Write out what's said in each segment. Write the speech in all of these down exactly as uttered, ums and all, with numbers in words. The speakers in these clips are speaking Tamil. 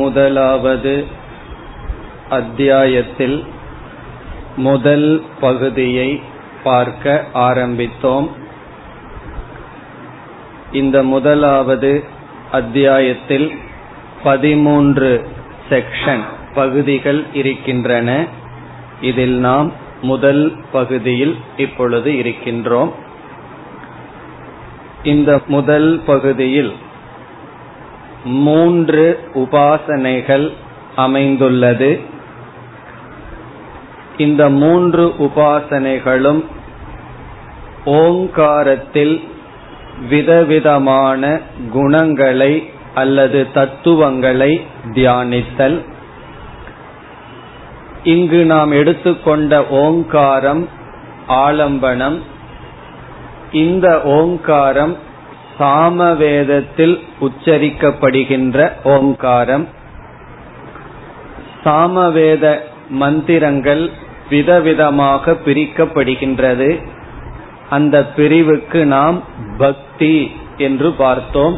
முதலாவது அத்தியாயத்தில் முதல் பகுதியை பார்க்க ஆரம்பித்தோம். இந்த முதலாவது அத்தியாயத்தில் பதிமூன்று செக்ஷன் பகுதிகள் இருக்கின்றன. இதில் நாம் முதல் பகுதியில் இப்பொழுது இருக்கின்றோம். இந்த முதல் பகுதியில் மூன்று உபாசனைகள் அமைந்துள்ளது. இந்த மூன்று உபாசனைகளும் ஓங்காரத்தில் விதவிதமான குணங்களை அல்லது தத்துவங்களை தியானித்தல். இங்கு நாம் எடுத்துக்கொண்ட ஓங்காரம் ஆலம்பனம். இந்த ஓங்காரம் சாமவேதத்தில் உச்சரிக்கப்படுகின்ற ஓங்காரம். சாமவேத மந்திரங்கள் விதவிதமாக பிரிக்கப்படுகின்றது. அந்த பிரிவுக்கு நாம் பக்தி என்று பார்த்தோம்.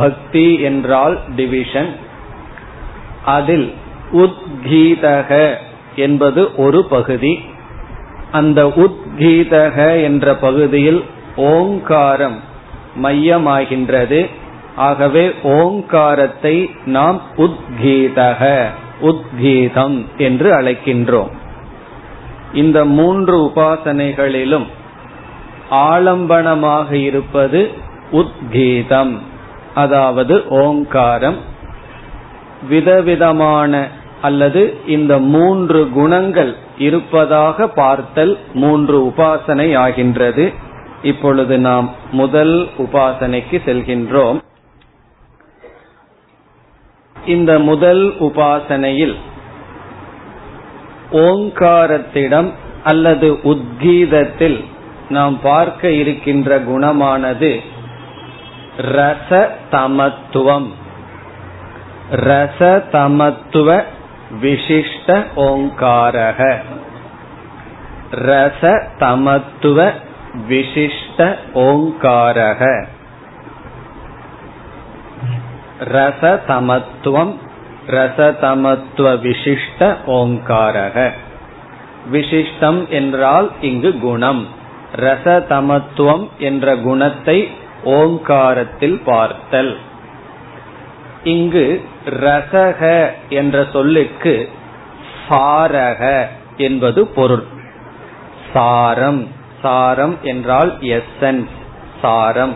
பக்தி என்றால் டிவிஷன். அதில் உத்கீதக என்பது ஒரு பகுதி. அந்த உத்கீதக என்ற பகுதியில் ஓங்காரம் மையமாகின்றது. ஆகவே ஓங்காரத்தை நாம் உத்கீதக உத்கீதம் என்று அழைக்கின்றோம். இந்த மூன்று உபாசனைகளிலும் ஆலம்பனமாக இருப்பது உத்கீதம், அதாவது ஓங்காரம். விதவிதமான அல்லது இந்த மூன்று குணங்கள் இருப்பதாக பார்த்தல் மூன்று உபாசனை ஆகின்றது. இப்பொழுது நாம் முதல் உபாசனைக்கு செல்கின்றோம். இந்த முதல் உபாசனையில் ஓங்காரத்திடம் அல்லது உத்கீதத்தில் நாம் பார்க்க இருக்கின்ற குணமானது ரசதமத்துவம். ரசதமத்துவ விசிஷ்ட ஓங்காரக. ரசதமத்துவ விசிஷ்ட ஓங்காரக. ரசதமத்துவம் ரசதமத்துவ விசிஷ்ட ஓங்காரக. விசிஷ்டம் என்றால் இங்கு குணம். ரசதமத்துவம் என்ற குணத்தை ஓங்காரத்தில் பார்த்தல். இங்கு ரசக என்ற சொல்லுக்கு சாரக என்பது பொருள். சாரம் சாரம் என்றால் எசன்ஸ், சாரம்.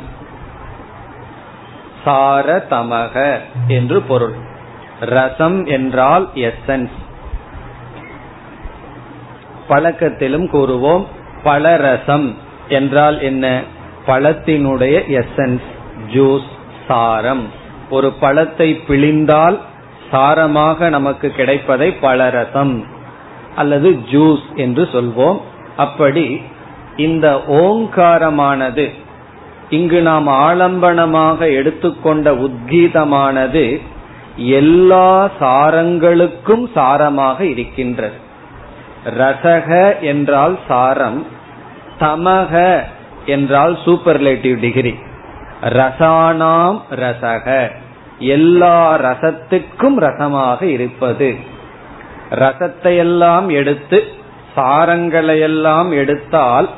சாரதமக என்று பொருள். ரசம் என்றால் எசன்ஸ். பழக்கத்திலும் கூறுவோம். பழரசம் என்றால் என்ன? பழத்தினுடைய எசன்ஸ், ஜூஸ், சாரம். ஒரு பழத்தை பிழிந்தால் சாரமாக நமக்கு கிடைப்பதை பழரசம் அல்லது ஜூஸ் என்று சொல்வோம். அப்படி இந்த ஓங்காரமானது, இங்கு நாம் ஆலம்பனமாக எடுத்துக்கொண்ட உத்கீதமானது, எல்லா சாரங்களுக்கும் சாரமாக இருக்கின்றது. ரசக என்றால் சாரம், தமக என்றால் சூப்பர்லேட்டிவ் டிகிரி. ரசானாம் ரசக, எல்லா ரசத்துக்கும் ரசமாக இருப்பது. ரசத்தையெல்லாம் எடுத்து சாரங்களையெல்லாம் எடுத்தால்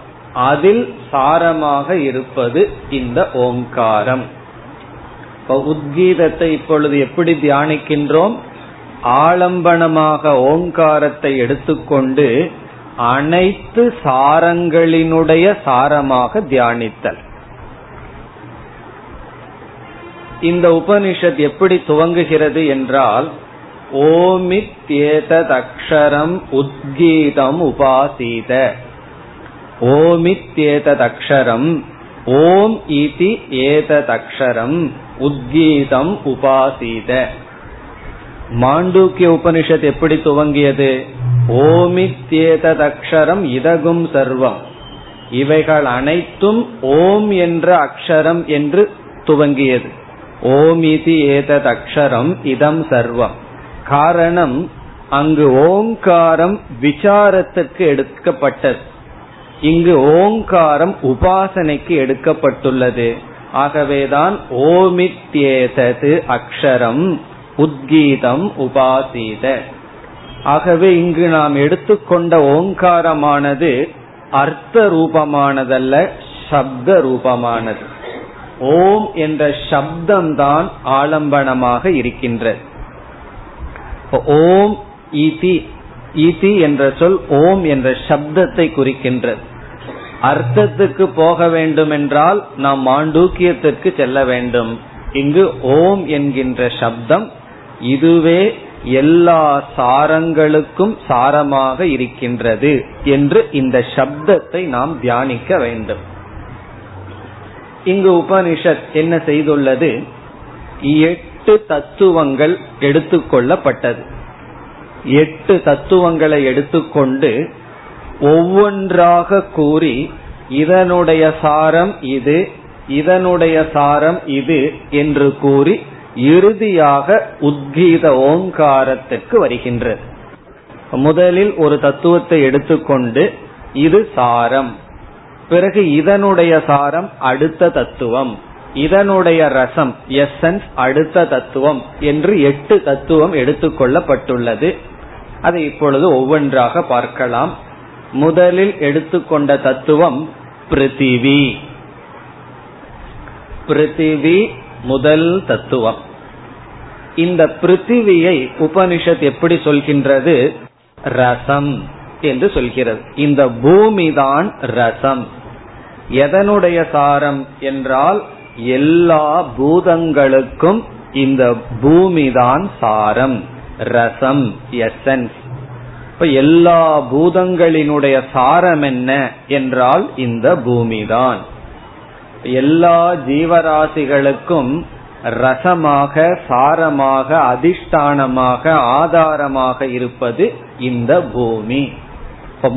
அதில் சாரமாக இருப்பது இந்த ஓங்காரம். உத்கீதத்தை இப்பொழுது எப்படி தியானிக்கின்றோம்? ஆலம்பனமாக ஓங்காரத்தை எடுத்துக்கொண்டு அனைத்து சாரங்களினுடைய சாரமாக தியானித்தல். இந்த உபனிஷத் எப்படி துவங்குகிறது என்றால், ஓமித்யேததக்ஷரம் உத்கீதம் உபாசீத. ஓமித்யேததக்ஷரம், ஓம் இதி ஏததக்ஷரம் உத்கீதம் உபாசீத. மாண்டூக்கிய உபனிஷத் எப்படி துவங்கியது? ஓமித்யேததக்ஷரம் இதகும் சர்வம், இவைகள் அனைத்தும் ஓம் என்ற அக்ஷரம் என்று துவங்கியது. ஓமிதி ஏததக்ஷரம் இதம் சர்வம். காரணம், அங்கு ஓங்காரம் விசாரத்துக்கு எடுக்கப்பட்டது, இங்கு ஓங்காரம் உபாசனைக்கு எடுக்கப்பட்டுள்ளது. ஆகவேதான் ஓமித்யேதது அக்ஷரம் உத்கீதம் உபாசீத. ஆகவே இங்கு நாம் எடுத்துக்கொண்ட ஓங்காரமானது அர்த்த ரூபமானதல்ல, சப்த ரூபமானது. ஓம் என்ற சப்தம்தான் ஆலம்பனமாக இருக்கின்றது. ஓம் இதி, இதி என்ற சொல் ஓம் என்ற சப்தத்தை குறிக்கின்றது. அர்த்தத்துக்கு போக வேண்டும் என்றால் நாம் மாண்டூக்கியத்திற்கு செல்ல வேண்டும். இங்கு ஓம் என்கின்ற சப்தம் இதுவே எல்லா சாரங்களுக்கும் சாரமாக இருக்கின்றது என்று இந்த சப்தத்தை நாம் தியானிக்க வேண்டும். இங்கு உபனிஷத் என்ன செய்துள்ளது? எட்டு தத்துவங்கள் எடுத்துக்கொள்ளப்பட்டது. எட்டு தத்துவங்களை எடுத்துக்கொண்டு ஒவ்வொன்றாக கூறி இதனுடைய சாரம் இது, இதனுடைய சாரம் இது என்று கூறி இறுதியாக உத்கீத ஓங்காரத்திற்கு வருகின்றது. முதலில் ஒரு தத்துவத்தை எடுத்துக்கொண்டு இது சாரம், பிறகு இதனுடைய சாரம் அடுத்த தத்துவம், இதனுடைய ரசம் எசன்ஸ் அடுத்த தத்துவம் என்று எட்டு தத்துவம் எடுத்துக்கொள்ளப்பட்டுள்ளது. அதை இப்பொழுது ஒவ்வொன்றாக பார்க்கலாம். முதலில் எடுத்துக்கொண்ட தத்துவம் பிருத்திவி. பிருத்திவி முதல் தத்துவம். இந்த பிருத்திவியை உபனிஷத் எப்படி சொல்கின்றது? ரசம் என்று சொல்கிறது. இந்த பூமிதான் ரசம். எதனுடைய சாரம் என்றால் எல்லா பூதங்களுக்கும் இந்த பூமிதான் சாரம், ரசம் எசன்ஸ். இப்ப எல்லா பூதங்களினுடைய சாரம் என்ன என்றால் இந்த பூமிதான். எல்லா ஜீவராசிகளுக்கும் ரசமாக, சாரமாக, அதிஷ்டானமாக, ஆதாரமாக இருப்பது இந்த பூமி.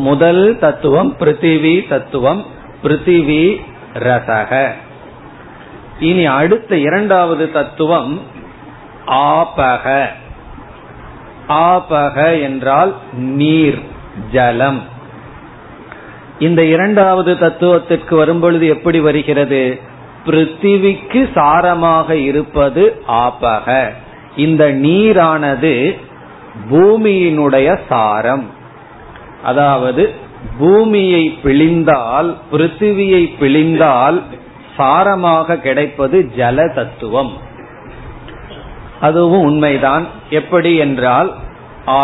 முதல் தத்துவம் பிருத்திவி தத்துவம், பிருத்திவி ரசக. இனி அடுத்த இரண்டாவது தத்துவம் ஆபக. ஆபக என்றால் நீர், ஜலம். இந்த இரண்டாவது தத்துவத்திற்கு வரும்பொழுது எப்படி வருகிறது? பிருத்திவிக்கு சாரமாக இருப்பது ஆபக. இந்த நீரானது பூமியினுடைய சாரம். அதாவது பூமியை பிழிந்தால், பிருத்திவியை பிழிந்தால் சாரமாக கிடைப்பது ஜல தத்துவம். அதுவும் உண்மைதான். எப்படி என்றால்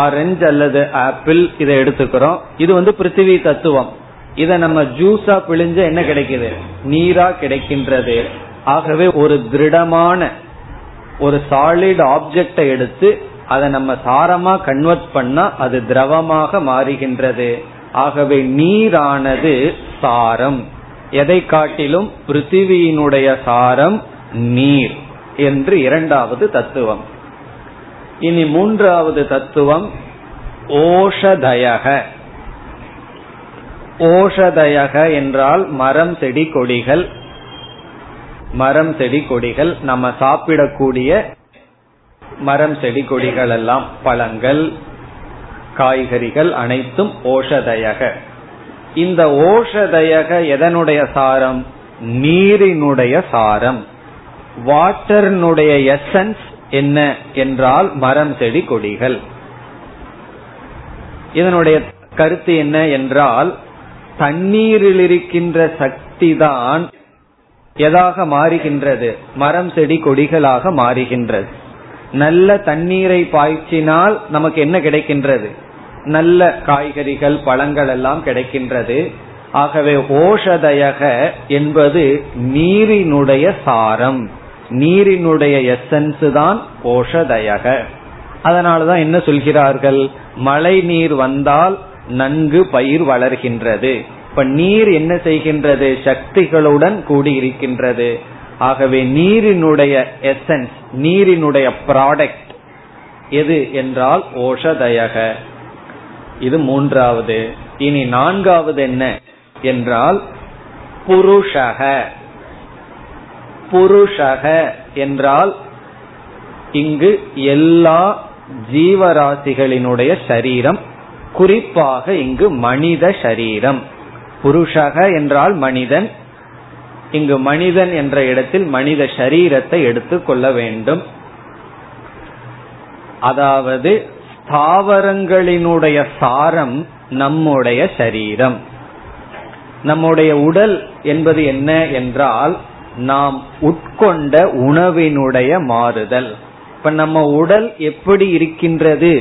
ஆரஞ்சு அல்லது ஆப்பிள் இதை எடுத்துக்கிறோம், இது வந்து பிருத்திவி தத்துவம். இத நம்ம ஜூஸா பிழிஞ்ச என்ன கிடைக்குது? நீரா கிடைக்கின்றது. ஆகவே ஒரு திடமான ஒரு சாலிட் ஆப்ஜெக்டை எடுத்து அதை நம்ம சாரமா கன்வெர்ட் பண்ணா அது திரவமாக மாறுகின்றது. ஆகவே நீரானது சாரம். எதை காட்டிலும் பிருத்திவியினுடைய சாரம் நீர் என்று இரண்டாவது தத்துவம். இனி மூன்றாவது தத்துவம் ஓஷதயக. ஓஷதயக என்றால் மரம் செடி கொடிகள். மரம் செடி கொடிகள் நம்ம சாப்பிடக்கூடிய மரம் செடி கொடிகள் எல்லாம், பழங்கள், காய்கறிகள் அனைத்தும் ஓஷதயக. இந்த ஓஷதயக எதனுடைய சாரம்? நீரினுடைய சாரம். வாட்டர்னுடைய எசன்ஸ் என்ன என்றால் மரம் செடி கொடிகள். இதனுடைய கருத்து என்ன என்றால் தண்ணீரில் இருக்கின்ற சக்தி தான் எதாக மாறுகின்றது? மரம் செடி கொடிகளாக மாறுகின்றது. நல்ல தண்ணீரை பாய்ச்சினால் நமக்கு என்ன கிடைக்கின்றது? நல்ல காய்கறிகள், பழங்கள் எல்லாம் கிடைக்கின்றது. ஆகவே ஓஷதயக என்பது நீரினுடைய சாரம், நீரினுடைய எசன்ஸ் தான் ஓஷதயக. அதனாலதான் என்ன சொல்கிறார்கள்? மழை நீர் வந்தால் நன்கு பயிர் வளர்கின்றது. இப்ப நீர் என்ன செய்கின்றது? சக்திகளுடன் கூடியிருக்கின்றது. ஆகவே நீரினுடைய எசன்ஸ், நீரினுடைய ப்ராடக்ட் எது என்றால் ஓஷதயக. இது மூன்றாவது. இனி நான்காவது என்ன என்றால் புருஷக. புருஷக என்றால் இங்கு எல்லா ஜீவராசிகளினுடைய சரீரம், குறிப்பாக இங்கு மனித சரீரம். புருஷக என்றால் மனிதன். இங்கு மனிதன் என்ற இடத்தில் மனித சரீரத்தை எடுத்துக் கொள்ள வேண்டும். அதாவது தாவரங்களினுடைய சாரம் நம்முடைய சரீரம். நம்முடைய உடல் என்பது என்ன என்றால் நாம் உட்கொண்ட உணவினுடைய மாறுதல். இப்ப நம்ம உடல் எப்படி இருக்கின்றது,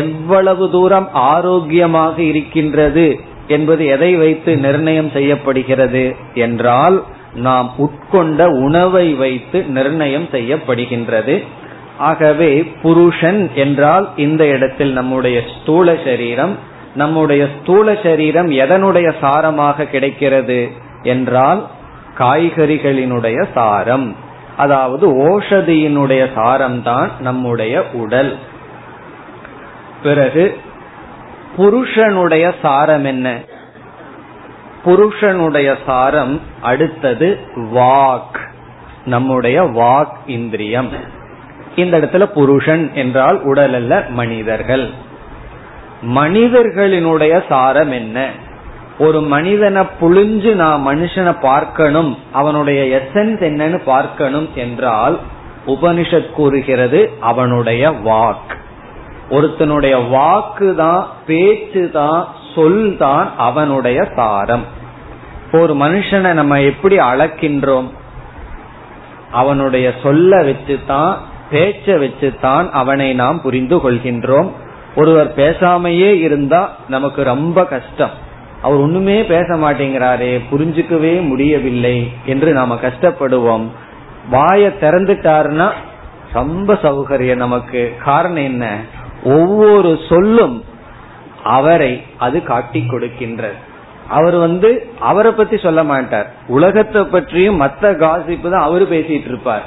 எவ்வளவு தூரம் ஆரோக்கியமாக இருக்கின்றது என்பது எதை வைத்து நிர்ணயம் செய்யப்படுகிறது என்றால் நாம் உட்கொண்ட உணவை வைத்து நிர்ணயம் செய்யப்படுகின்றது. ஆகவே புருஷன் என்றால் இந்த இடத்தில் நம்முடைய ஸ்தூல சரீரம். நம்முடைய ஸ்தூல சரீரம் எதனுடைய சாரமாக கிடைக்கிறது என்றால் காய்கறிகளினுடைய சாரம், அதாவது ஓஷதியினுடைய சாரம்தான் நம்முடைய உடல். பிறகு புருஷனுடைய சாரம் என்ன? புருஷனுடைய சாரம் அடுத்தது வாக், நம்முடைய வாக் இந்திரியம். இந்த இடத்துல புருஷன் என்றால் உடல் அல்ல, மனிதர்கள். மனிதர்களினுடைய சாரம் என்ன? ஒரு மனிதனை புழிஞ்சு நான் மனுஷனை பார்க்கணும், அவனுடைய எசன்ஸ் என்னன்னு பார்க்கணும் என்றால் உபனிஷத் கூறுகிறது அவனுடைய வாக். ஒருத்தனுடைய வாக்கு தான், பேச்சு தான், சொல் தான் அவனுடைய சாரம். ஒரு மனுஷனை நம்ம எப்படி அளக்கின்றோம்? அவனுடைய சொல்ல வச்சுதான், பேச்ச வச்சுதான் அவனை நாம் புரிந்து கொள்கின்றோம். ஒருவர் பேசாமையே இருந்தா நமக்கு ரொம்ப கஷ்டம், அவர் ஒண்ணுமே பேச மாட்டேங்கிறாரே, புரிஞ்சுக்கவே முடியவில்லை என்று நாம கஷ்டப்படுவோம். வாயை திறந்துட்டாருன்னா ரொம்ப சௌகரியம் நமக்கு. காரணம் என்ன? ஒவ்வொரு சொல்லும் அவரை அது காட்டி கொடுக்கின்றது. அவர் வந்து அவரை பத்தி சொல்ல மாட்டார், உலகத்தை பற்றியும் மற்ற காசிப்பு தான் அவரு பேசிட்டு இருப்பார்.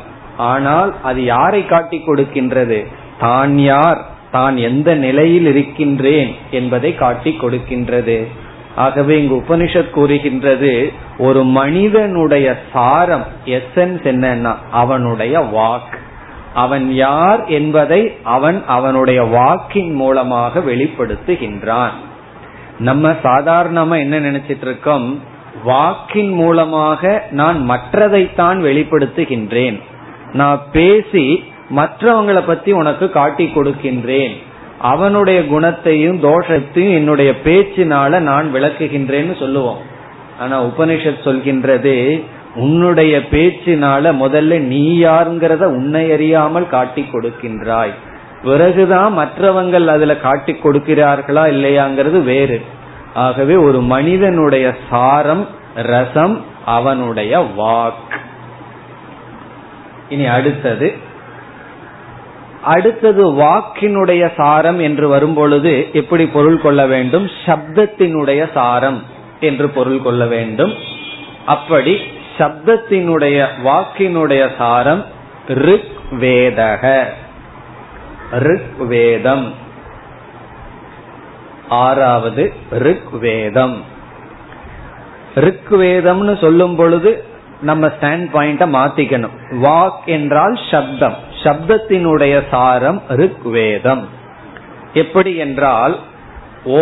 ஆனால் அது யாரை காட்டி கொடுக்கின்றது? தான் யார், தான் எந்த நிலையில் இருக்கின்றேன் என்பதை காட்டி கொடுக்கின்றது. ஆகவே இங்கு உபனிஷத் கூறுகின்றது ஒரு மனிதனுடைய சாரம், எசன்ஸ் என்னன்னா அவனுடைய வாக். அவன் யார் என்பதை அவன் அவனுடைய வாக்கின் மூலமாக வெளிப்படுத்துகின்றான். நம்ம சாதாரணமா என்ன நினைச்சிட்டு இருக்கோம்? வாக்கின் மூலமாக நான் மற்றதைத்தான் வெளிப்படுத்துகின்றேன், நான் பேசி மற்றவங்களை பத்தி உனக்கு காட்டி கொடுக்கின்றேன், அவனுடைய குணத்தையும் தோஷத்தையும் என்னுடைய பேச்சினால நான் விளக்குகின்றேன்னு சொல்லுவோம். ஆனா உபனிஷத் சொல்கின்றது உன்னுடைய பேச்சினால முதல்ல நீ யாருங்கிறத உன்னை அறியாமல் காட்டி கொடுக்கின்றாய், பிறகுதான் மற்றவங்கள் அதுல காட்டி கொடுக்கிறார்களா இல்லையாங்கிறது வேறு. ஆகவே ஒரு மனிதனுடைய சாரம், ரசம் அவனுடைய வாக். இனி அடுத்தது அடுத்தது வாக்கினுடைய சாரம் என்று வரும்பொழுது எப்படி பொருள் கொள்ள வேண்டும்? சப்தத்தினுடைய சாரம் என்று பொருள் கொள்ள வேண்டும். அப்படி சப்தத்தினுடைய வாக்கினுடைய சாரம் ரிக் வேதக, ரிக் வேதம், ஆறாவது ரிக் வேதம். ரிக் வேதம்னு சொல்லும் பொழுது நம்ம ஸ்டாண்ட் பாயிண்ட மாத்திக்கணும். வாக் என்றால் சப்தம், சப்தத்தினுடைய சாரம் ரிக் வேதம். எப்படி என்றால்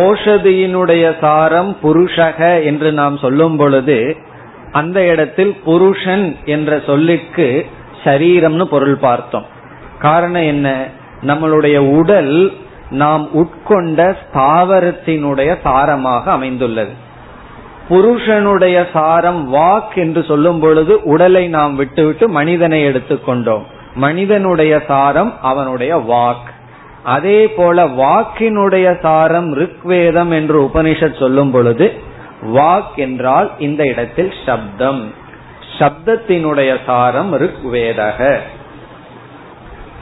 ஓஷதியினுடைய சாரம் புருஷக என்று நாம் சொல்லும் பொழுது அந்த இடத்தில் புருஷன் என்ற சொல்லுக்கு சரீரம்னு பொருள் பார்த்தோம். காரணம் என்ன? நம்மளுடைய உடல் நாம் உட்கொண்ட ஸ்தாவரத்தினுடைய சாரமாக அமைந்துள்ளது. புருஷனுடைய சாரம் வாக் என்று சொல்லும் பொழுது உடலை நாம் விட்டுவிட்டு மனிதனை எடுத்துக்கொண்டோம். மனிதனுடைய சாரம் அவனுடைய வாக். அதே போல வாக்கினுடைய சாரம் ரிக்வேதம் என்று உபனிஷத் சொல்லும் பொழுது வாக் என்றால் இந்த இடத்தில் சப்தம், சப்தத்தினுடைய சாரம் ரிக்வேதக.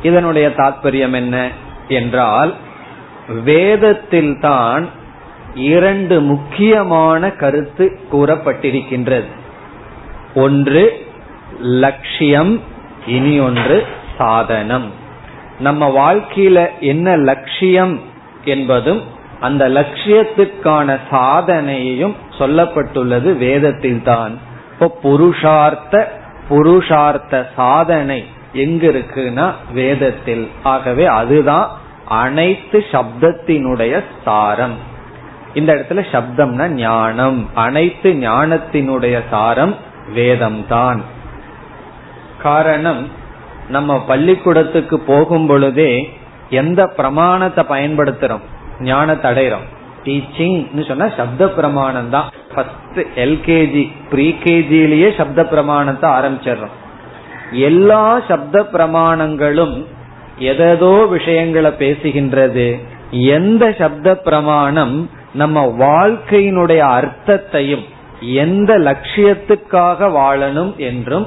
இதனுடைய தாற்பயம் என்ன என்றால் வேதத்தில் தான் இரண்டு முக்கியமான கருத்து கூறப்பட்டிருக்கின்றது. ஒன்று லட்சியம், இனி ஒன்று சாதனம். நம்ம வாழ்க்கையில என்ன லட்சியம் என்பதும் அந்த லட்சியத்துக்கான சாதனையையும் சொல்லப்பட்டுள்ளது வேதத்தில்தான். இப்போ புருஷார்த்த புருஷார்த்த சாதனை எங்கு இருக்குன்னா வேதத்தில். ஆகவே அதுதான் அனைத்து சப்தத்தினுடைய சாரம். இந்த இடத்துல சப்தம்னா ஞானம், அனைத்து ஞானத்தினுடைய சாரம் வேதம்தான். காரணம் நம்ம பள்ளிக்கூடத்துக்கு போகும் பொழுதே எந்த பிரமாணத்தை பயன்படுத்துறோம் ஞானத்தை அடைறோம். டீச்சிங் சொன்னா சப்த பிரமாணம் தான். ஃபர்ஸ்ட் எல்கேஜி ப்ரீ கேஜிலேயே சப்த பிரமாணத்தை ஆரம்பிச்சிடறோம். எல்லா சப்த பிரமாணங்களும் எதோ விஷயங்களை பேசுகின்றது. எந்த சப்த பிரமாணம் நம்ம வாழ்க்கையினுடைய அர்த்தத்தையும் எந்த லட்சியத்துக்காக வாழணும் என்றும்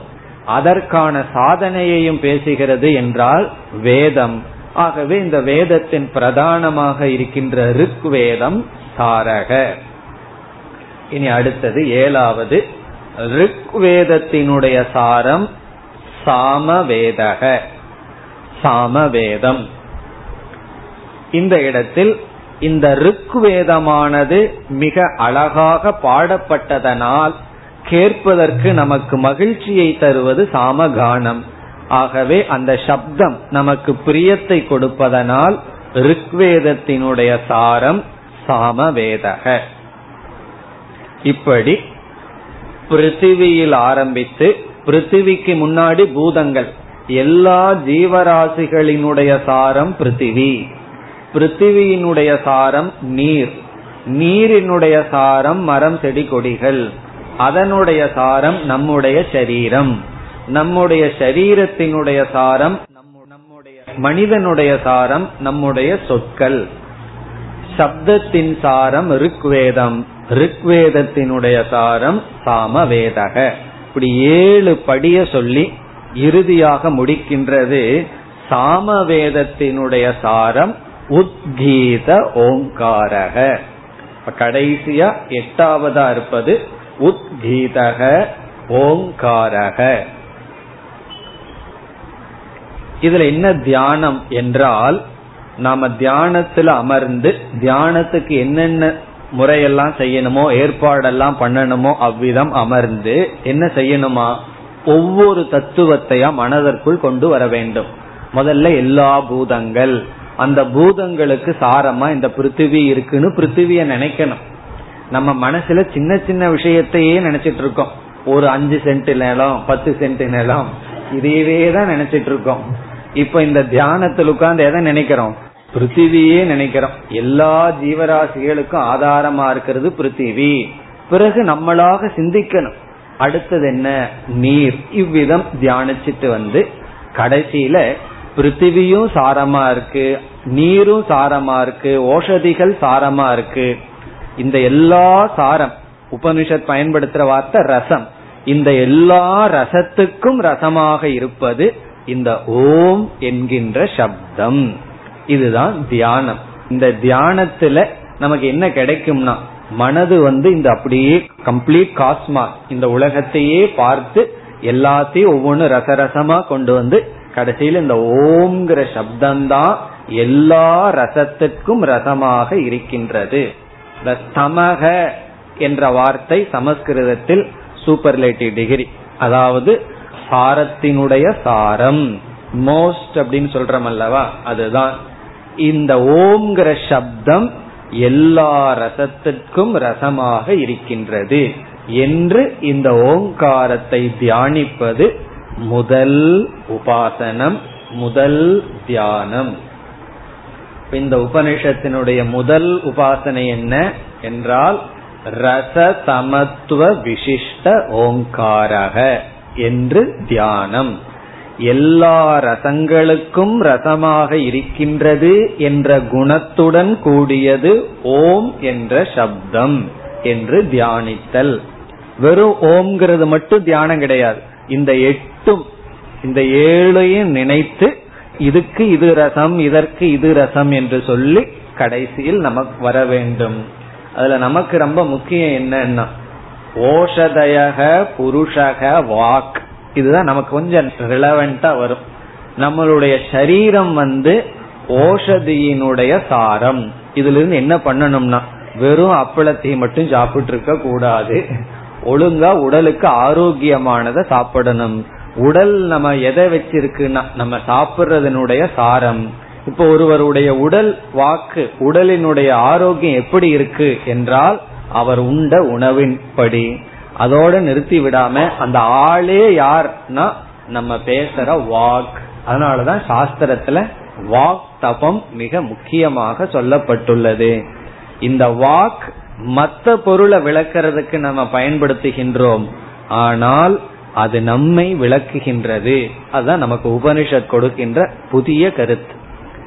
அதற்கான சாதனையையும் பேசுகிறது என்றால் வேதம். ஆகவே இந்த வேதத்தின் பிரதானமாக இருக்கின்ற ரிக்வேதம் சாரக. இனி அடுத்தது ஏழாவது, ரிக்வேதத்தினுடைய சாரம் சாமவேதக, சாமவேதம். இந்த இடத்தில் இந்த ருக்வேதமானது மிக அழகாக பாடப்பட்டதனால் கேட்பதற்கு நமக்கு மகிழ்ச்சியை தருவது சாமகானம். ஆகவே அந்த சப்தம் நமக்கு பிரியத்தை கொடுப்பதனால் ருக்வேதத்தினுடைய சாரம் சாமவேதக. இப்படி பிருத்திவியில் ஆரம்பித்து, பிருத்திவிக்கு முன்னாடி பூதங்கள், எல்லா ஜீவராசிகளினுடைய சாரம் பிருத்திவி, பிருத்திவியினுடைய சாரம் நீர், நீரினுடைய சாரம் மரம் செடி கொடிகள், அதனுடைய சாரம் நம்முடைய சரீரம், நம்முடைய சரீரத்தினுடைய சாரம் நம்முடைய மனிதனுடைய சாரம் நம்முடைய சொற்கள். சப்தத்தின் சாரம் ருக்வேதம், ருக்வேதத்தினுடைய சாரம் சாமவேதக. இப்படி ஏழு படிய சொல்லி இறுதியாக முடிக்கின்றது சாமவேதத்தினுடைய சாரம் உத்கீத ஓங்காரக. கடைசியா எட்டாவதா இருப்பது உத்கீதக ஓங்காரக. இதுல என்ன தியானம் என்றால், நாம தியானத்துல அமர்ந்து தியானத்துக்கு என்னென்ன முறையெல்லாம் செய்யணுமோ ஏற்பாடெல்லாம் பண்ணணுமோ அவ்விதம் அமர்ந்து என்ன செய்யணுமா, ஒவ்வொரு தத்துவத்தையா மனதிற்குள் கொண்டு வர வேண்டும். முதல்ல எல்லா பூதங்கள், அந்த பூதங்களுக்கு சாரமா இந்த பிருத்திவி இருக்குன்னு பிருத்திவிய நினைக்கணும். நம்ம மனசுல சின்ன சின்ன விஷயத்தையே நினைச்சிட்டு இருக்கோம். ஒரு அஞ்சு சென்ட் நிலம், பத்து சென்ட் நிலம், இதையவே தான் நினைச்சிட்டு இருக்கோம். இப்ப இந்த தியானத்துல உட்கார்ந்து எதை நினைக்கிறோம், பிருத்திவியே நினைக்கிறோம். எல்லா ஜீவராசிகளுக்கும் ஆதாரமா இருக்கிறது பிருத்திவி. பிறகு நம்மளாக சிந்திக்கணும் அடுத்தது என்ன, நீர். இவ்விதம் தியானிச்சிட்டு வந்து கடைசியில பிருத்திவியும் சாரமா இருக்கு, நீரும் சாரமா இருக்கு, ஓஷதிகள் சாரமா இருக்கு. இந்த எல்லா சாரம், உபனிஷத் பயன்படுத்துற வார்த்தை ரசம், இந்த எல்லா ரசத்துக்கும் ரசமாக இருப்பது இந்த ஓம் என்கின்ற சப்தம். இதுதான் தியானம். இந்த தியானத்துல நமக்கு என்ன கிடைக்கும்னா, மனது வந்து இந்த அப்படியே கம்ப்ளீட் காஸ்மா, இந்த உலகத்தையே பார்த்து எல்லாத்தையும் ஒவ்வொன்னு ரசரசமா கொண்டு வந்து கடைசியில் இந்த ஓம்ங்கிற சப்தம்தான் எல்லா ரசத்துக்கும் ரசமாக இருக்கின்றது. இந்த தமக என்ற வார்த்தை சமஸ்கிருதத்தில் சூப்பர்லேட்டிவ் டிகிரி, அதாவது சாரத்தினுடைய சாரம், மோஸ்ட் அப்படின்னு சொல்றோம் அல்லவா, அதுதான் இந்த ஓம்ங்கிற சப்தம் எல்லா ரசத்திற்கும் ரசமாக இருக்கின்றது என்று இந்த ஓங்காரத்தை தியானிப்பது முதல் உபாசனம், முதல் தியானம். இந்த உபனிஷத்தினுடைய முதல் உபாசனை என்ன என்றால் ரசதமத்துவ விசிஷ்ட ஓங்காரக என்று தியானம். எல்லா ரசங்களுக்கும் ரசமாக இருக்கின்றது என்ற குணத்துடன் கூடியது ஓம் என்ற சப்தம் என்று தியானித்தல். வெறும் ஓம்ங்கிறது மட்டும் தியானம் கிடையாது, இந்த எட்டும் இந்த ஏழையும் நினைத்து இதுக்கு இது ரசம், இதற்கு இது ரசம் என்று சொல்லி கடைசியில் நமக்கு வர வேண்டும். அதுல நமக்கு ரொம்ப முக்கியம் என்னன்னா, ஓஷதயக புருஷக வாக், இதுதான் நமக்கு கொஞ்சம் ரிலவெண்டா வரும். நம்மளுடைய சரீரம் வந்து ஓஷதியினுடைய சாரம். இதுல இருந்து என்ன பண்ணணும்னா, வெறும் அப்பளத்தை மட்டும் சாப்பிட்டு இருக்க கூடாது, ஒழுங்கா உடலுக்கு ஆரோக்கியமானதை சாப்பிடணும். உடல் நம்ம எதை வச்சிருக்குன்னா நம்ம சாப்பிடுறதனுடைய சாரம். இப்ப ஒருவருடைய உடல் வாக்கு, உடலினுடைய ஆரோக்கியம் எப்படி இருக்கு என்றால் அவர் உண்ட உணவின்படி. அதோட நிறுத்தி விடாம அந்த ஆளே யார்னா நம்ம பேசுற வாக். அதனாலதான் சாஸ்திரத்துல வாக் தபம் மிக முக்கியமாக சொல்லப்பட்டுள்ளது. இந்த வாக் மற்ற பொருளை விளக்கிறதுக்கு நம்ம பயன்படுத்துகின்றோம், ஆனால் அது நம்மை விளக்குகின்றது. அதுதான் நமக்கு உபனிஷத் கொடுக்கின்ற புதிய கருத்து.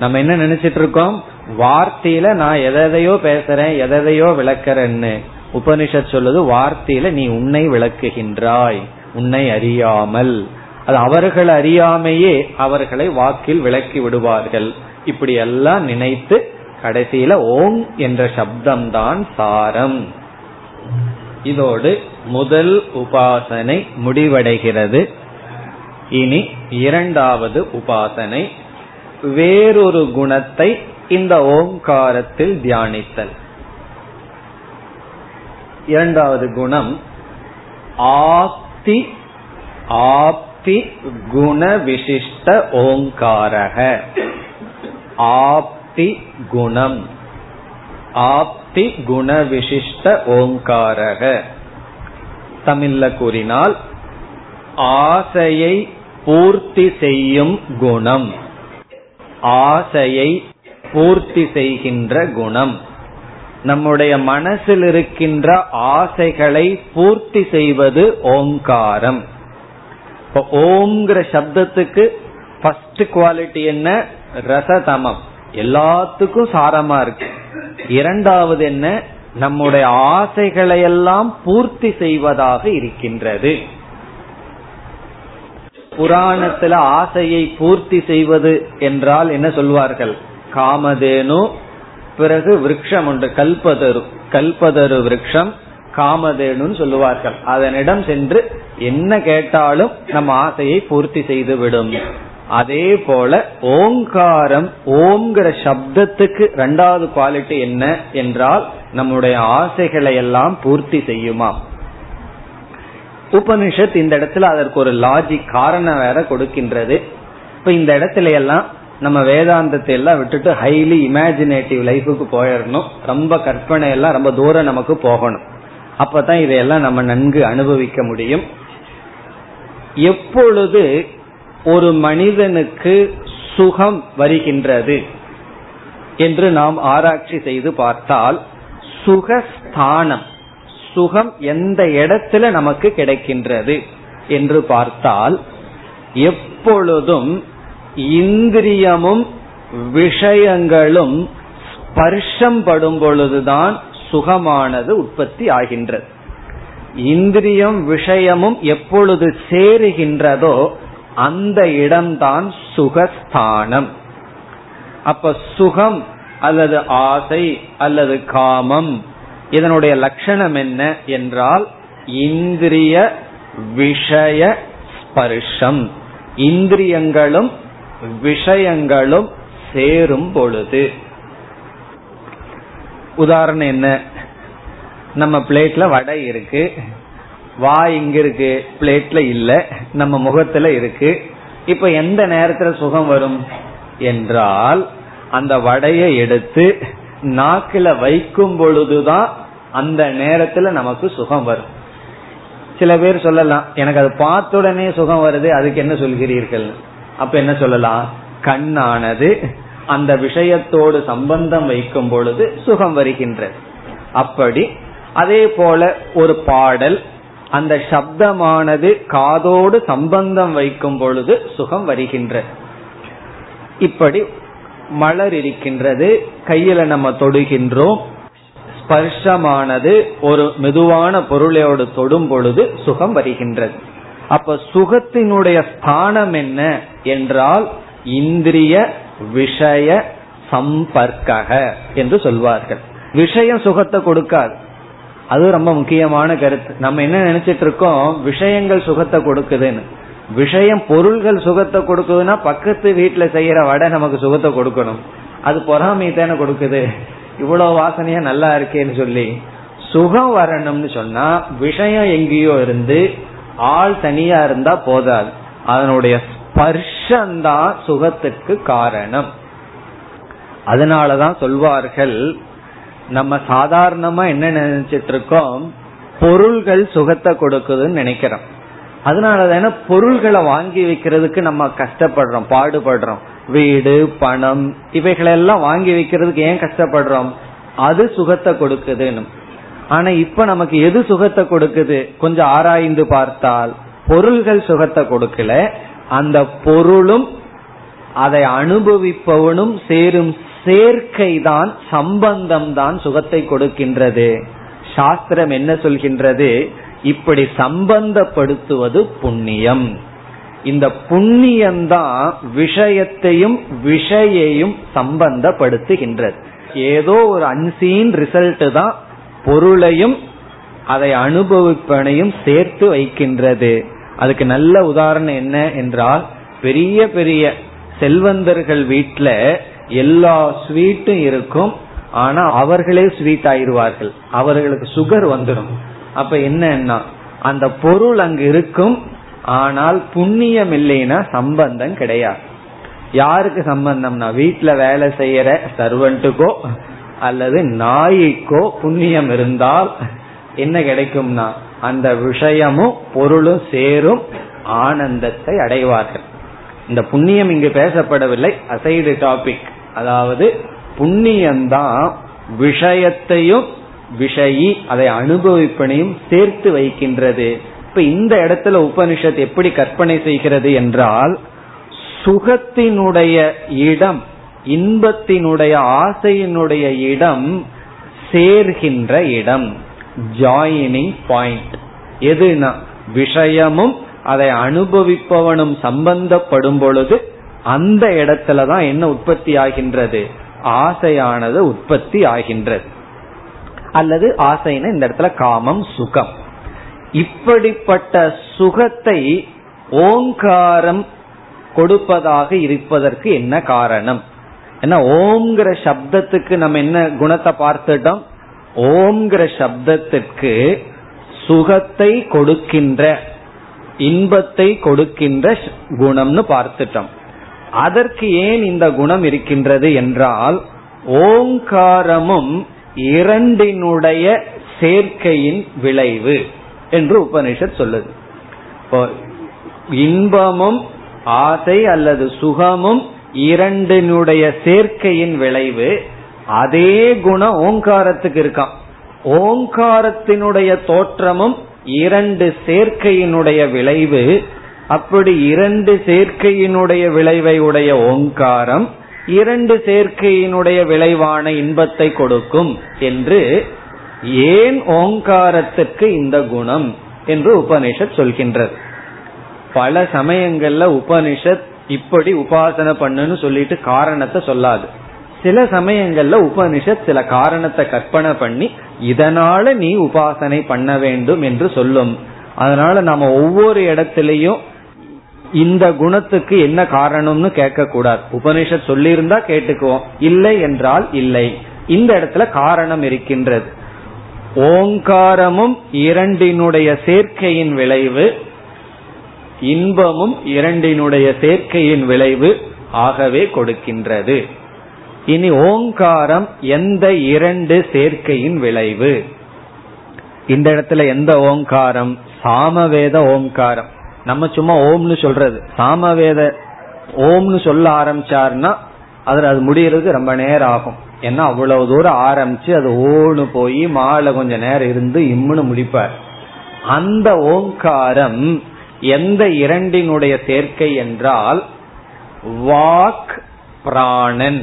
நம்ம என்ன நினைச்சிட்டு இருக்கோம், வார்த்தையில நான் எதையோ பேசுறேன் எதையோ விளக்கறேன்னு. உபனிஷத் சொல்லுது வார்த்தையில நீ உன்னை விளக்குகின்றாய், உன்னை அறியாமல். அது அவர்கள் அறியாமையே அவர்களை வாக்கில் விளக்கி விடுவார்கள். இப்படி எல்லாம் நினைத்து கடைசியில ஓம் என்ற சப்தம்தான் சாரம். இதோடு முதல் உபாசனை முடிவடைகிறது. இனி இரண்டாவது உபாசனை வேறொரு குணத்தை இந்த ஓங்காரத்தில் தியானித்தல். இரண்டாவது குணம் ஆப்தி ஆப்தி குண விசிஷ்ட ஓங்காரக. ஆப்தி குணம் ஆப்தி குண விசிஷ்ட ஓங்காரக. தமிழ்ல கூறினால் ஆசையை பூர்த்தி செய்யும் குணம், ஆசையை பூர்த்தி செய்கின்ற குணம். நம்முடைய மனசில் இருக்கின்ற ஆசைகளை பூர்த்தி செய்வது ஓங்காரம். இப்போ ஓம்ங்கிற சப்தத்துக்கு ஃபர்ஸ்ட் குவாலிட்டி என்ன? ரசதமம், எல்லாத்துக்கும் சாரமா இருக்கு. இரண்டாவது என்ன? நம்முடைய ஆசைகளை எல்லாம் பூர்த்தி செய்வதாக இருக்கின்றது. புராணத்துல ஆசையை பூர்த்தி செய்வது என்றால் என்ன சொல்வார்கள்? காமதேனு, பிறகு விரக்ஷம் ஒன்று கல்பதரு, கல்பதரு விரக்ஷம் காமதேனுன்னு சொல்லுவார்கள். அதனிடம் சென்று என்ன கேட்டாலும் நம்ம ஆசையை பூர்த்தி செய்து விடும். அதே போல ஓங்காரம், ஓம்ங்கிற சப்தத்துக்கு இரண்டாவது குவாலிட்டி என்ன என்றால் நம்முடைய ஆசைகளை எல்லாம் பூர்த்தி செய்யுமா. உபனிஷத் இந்த இடத்துல அதற்கு ஒரு லாஜிக் காரணம் வேற கொடுக்கின்றது. இப்ப இந்த இடத்துல எல்லாம் நம்ம வேதாந்தத்தை எல்லாம் விட்டுட்டு ஹைலி இமேஜினேட்டிவ் லைஃபுக்கு போயிடணும். ரொம்ப கற்பனை எல்லாம் ரொம்ப தூரம் நமக்கு போகணும். அப்பதான் இதையெல்லாம் நம்ம நன்கு அனுபவிக்க முடியும். எப்பொழுது ஒரு மனிதனுக்கு சுகம் வருகின்றது என்று நாம் ஆராய்ச்சி செய்து பார்த்தால், சுகஸ்தானம், சுகம் எந்த இடத்துல நமக்கு கிடைக்கின்றது என்று பார்த்தால், எப்பொழுதும் இந்திரியமும் விஷயங்களும் ஸ்பர்ஷம் படும் பொழுதுதான் சுகமானது உற்பத்தி ஆகின்றது. இந்திரியம் விஷயமும் எப்பொழுது சேருகின்றதோ அந்த இடம்தான் சுகஸ்தானம். அப்ப சுகம் அல்லது ஆசை அல்லது காமம் இதனுடைய லட்சணம் என்ன என்றால் இந்திரிய விஷய ஸ்பர்ஷம். இந்திரியங்களும் விஷயங்களும் சேரும் பொழுது, உதாரணம் என்ன, நம்ம பிளேட்ல வடை இருக்கு, வாய் இங்க இருக்கு, பிளேட்ல இல்ல, நம்ம முகத்துல இருக்கு. இப்ப எந்த நேரத்துல சுகம் வரும் என்றால் அந்த வடையை எடுத்து நாக்குல வைக்கும் பொழுதுதான் அந்த நேரத்துல நமக்கு சுகம் வரும். சில பேர் சொல்லலாம் எனக்கு அது பார்த்த உடனே சுகம் வருது, அதுக்கு என்ன சொல்கிறீர்கள்? அப்ப என்ன சொல்லலாம், கண்ணானது அந்த விஷயத்தோடு சம்பந்தம் வைக்கும் பொழுது சுகம் வருகின்றது. அப்படி அதே போல ஒரு பாடல், அந்த சப்தமானது காதோடு சம்பந்தம் வைக்கும் பொழுது சுகம் வருகின்றது. இப்படி மலர் இருக்கின்றது, கையில நம்ம தொடுகின்றோம், ஸ்பர்ஷமானது ஒரு மெதுவான பொருளையோடு தொடும் பொழுது சுகம் வருகின்றது. அப்ப சுகத்தினுடைய ஸ்தானம் என்ன என்றால் இந்திரிய விஷய சம்பர்க்க என்று சொல்வார்கள். விஷயம் சுகத்தை கொடுக்காது, அது ரொம்ப முக்கியமான கருத்து. நம்ம என்ன நினைச்சிட்டு இருக்கோம், விஷயங்கள் சுகத்தை கொடுக்குதுன்னு. விஷயம் பொருள்கள் சுகத்தை கொடுக்குதுன்னா பக்கத்து வீட்டுல செய்யற வடை நமக்கு சுகத்தை கொடுக்கணும், அது பொறாமைத்தான கொடுக்குது, இவ்வளவு வாசனையா நல்லா இருக்கேன்னு சொல்லி. சுகம் வரணும்னு சொன்னா விஷயம் எங்கேயோ இருந்து ஆள் தனியா இருந்தா போதாது, அதனுடைய ஸ்பர்ஷம்தான் சுகத்துக்கு காரணம். அதனாலதான் சொல்வார்கள், நம்ம சாதாரணமா என்ன நினைச்சிட்டு இருக்கோம், பொருள்கள் சுகத்தை கொடுக்குதுன்னு நினைக்கிறோம். அதனால தானே பொருள்களை வாங்கி வைக்கிறதுக்கு நம்ம கஷ்டப்படுறோம், பாடுபடுறோம். வீடு, பணம், இவைகளெல்லாம் வாங்கி வைக்கிறதுக்கு ஏன் கஷ்டப்படுறோம்? அது சுகத்தை கொடுக்குதுன்னு. ஆனா இப்ப நமக்கு எது சுகத்தை கொடுக்குது? கொஞ்சம் ஆராய்ந்து பார்த்தால் பொருள்கள் சுகத்தை கொடுக்கல, அந்த பொருளும் அதை அனுபவிப்பவனும் சேரும் சேர்க்கை தான், சம்பந்தம் தான் சுகத்தை கொடுக்கின்றது. சாஸ்திரம் என்ன சொல்கின்றது? இப்படி சம்பந்தப்படுத்துவது புண்ணியம். இந்த புண்ணியம்தான் விஷயத்தையும் விஷயையும் சம்பந்தப்படுத்துகின்றது. ஏதோ ஒரு அன்சீன் ரிசல்ட் தான் பொருளையும் அதை அனுபவிப்பனையும் சேர்த்து வைக்கின்றது. அதுக்கு நல்ல உதாரணம் என்ன என்றால், பெரிய பெரிய செல்வந்தர்கள் வீட்டுல எல்லா ஸ்வீட்டும் இருக்கும், ஆனா அவர்களே ஸ்வீட் ஆயிடுவார்கள், அவர்களுக்கு சுகர் வந்துடும். அப்ப என்னன்னா அந்த பொருள் அங்கு இருக்கும், ஆனால் புண்ணியம் இல்லைன்னா சம்பந்தம் கிடையாது. யாருக்கு சம்பந்தம்னா வீட்டுல வேலை செய்யற சர்வன்ட்டுக்கோ அல்லது நாய்க்கோ புண்ணியம் இருந்தால் என்ன கிடைக்கும்னா அந்த விஷயமும் பொருளும் சேரும், ஆனந்தத்தை அடைவார்கள். இந்த புண்ணியம் இங்கு பேசப்படவில்லை, அசைடு டாபிக். அதாவது புண்ணியம்தான் விஷயத்தையும் விஷயி அதை அனுபவிப்பனையும் சேர்த்து வைக்கின்றது. இப்ப இந்த இடத்துல உபனிஷத் எப்படி கற்பனை செய்கிறது என்றால், சுகத்தினுடைய இடம், இன்பத்தினுடைய ஆசையினுடைய இடம் சேர்கின்ற இடம், ஜாயினிங் பாயிண்ட். எதுனா விஷயமும் அதை அனுபவிப்பவனும் சம்பந்தப்படும் பொழுது அந்த இடத்துலதான் என்ன உற்பத்தி ஆகின்றது? ஆசையானது உற்பத்தி ஆகின்றது. அல்லது ஆசைன்னு இந்த இடத்துல காமம், சுகம். இப்படிப்பட்ட சுகத்தை ஓங்காரம் கொடுப்பதாக இருப்பதற்கு என்ன காரணம்? ஏன்னா ஓம்ங்கிற சப்தத்துக்கு நம்ம என்ன குணத்தை பார்த்துட்டோம்? ஓம்ங்கிற சப்தத்திற்கு சுகத்தை கொடுக்கின்ற, இன்பத்தை கொடுக்கின்ற குணம்னு பார்த்துட்டோம். அதற்கு ஏன் இந்த குணம் இருக்கின்றது என்றால், ஓங்காரமும் இரண்டினுடைய சேர்க்கையின் விளைவு என்று உபனிஷத் சொல்லுது. இன்பமும் ஆசை அல்லது சுகமும் இரண்டினுடைய சேர்க்கையின் விளைவு. அதே குணம் ஓங்காரத்துக்கு இருக்காம். ஓங்காரத்தினுடைய தோற்றமும் இரண்டு சேர்க்கையினுடைய விளைவு. அப்படி இரண்டு சேர்க்கையினுடைய விளைவை உடைய ஓங்காரம் இரண்டு சேர்க்கையினுடைய விளைவான இன்பத்தை கொடுக்கும் என்று, ஏன் ஓங்காரத்திற்கு இந்த குணம் என்று உபனிஷத் சொல்கின்றது. பல சமயங்கள்ல உபனிஷத் இப்படி உபாசனை பண்ணுன்னு சொல்லிட்டு காரணத்தை சொல்லாது. சில சமயங்கள்ல உபனிஷத் சில காரணத்தை கற்பனை பண்ணி இதனால நீ உபாசனை பண்ண வேண்டும் என்று சொல்லும். அதனால நம்ம ஒவ்வொரு இடத்திலையும் இந்த குணத்துக்கு என்ன காரணம்னு கேட்க கூடாது. உபனிஷத் சொல்லியிருந்தா கேட்டுக்குவோம், இல்லை என்றால் இல்லை. இந்த இடத்துல காரணம் இருக்கின்றது. ஓங்காரமும் இரண்டினுடைய சேர்க்கையின் விளைவு, இன்பமும் இரண்டினுடைய சேர்க்கையின் விளைவு ஆகவே கொடுக்கின்றது. இனி ஓங்காரம் எந்த இரண்டு சேர்க்கையின் விளைவு? இந்த இடத்துல எந்த ஓங்காரம்? சாமவேத ஓங்காரம். நம்ம சும்மா ஓம்னு சொல்றது. சாமவேத ஓம்னு சொல்ல ஆரம்பிச்சாருன்னா அதுல அது முடியறதுக்கு ரொம்ப நேரம் ஆகும். ஏன்னா அவ்வளவு தூரம் ஆரம்பிச்சு அது ஓன்னு போய் மாலை கொஞ்ச நேரம் இருந்து இம்முன்னு முடிப்பார். அந்த ஓங்காரம் எந்த இரண்டினுடைய சேர்க்கை என்றால், வாக், பிராணன்,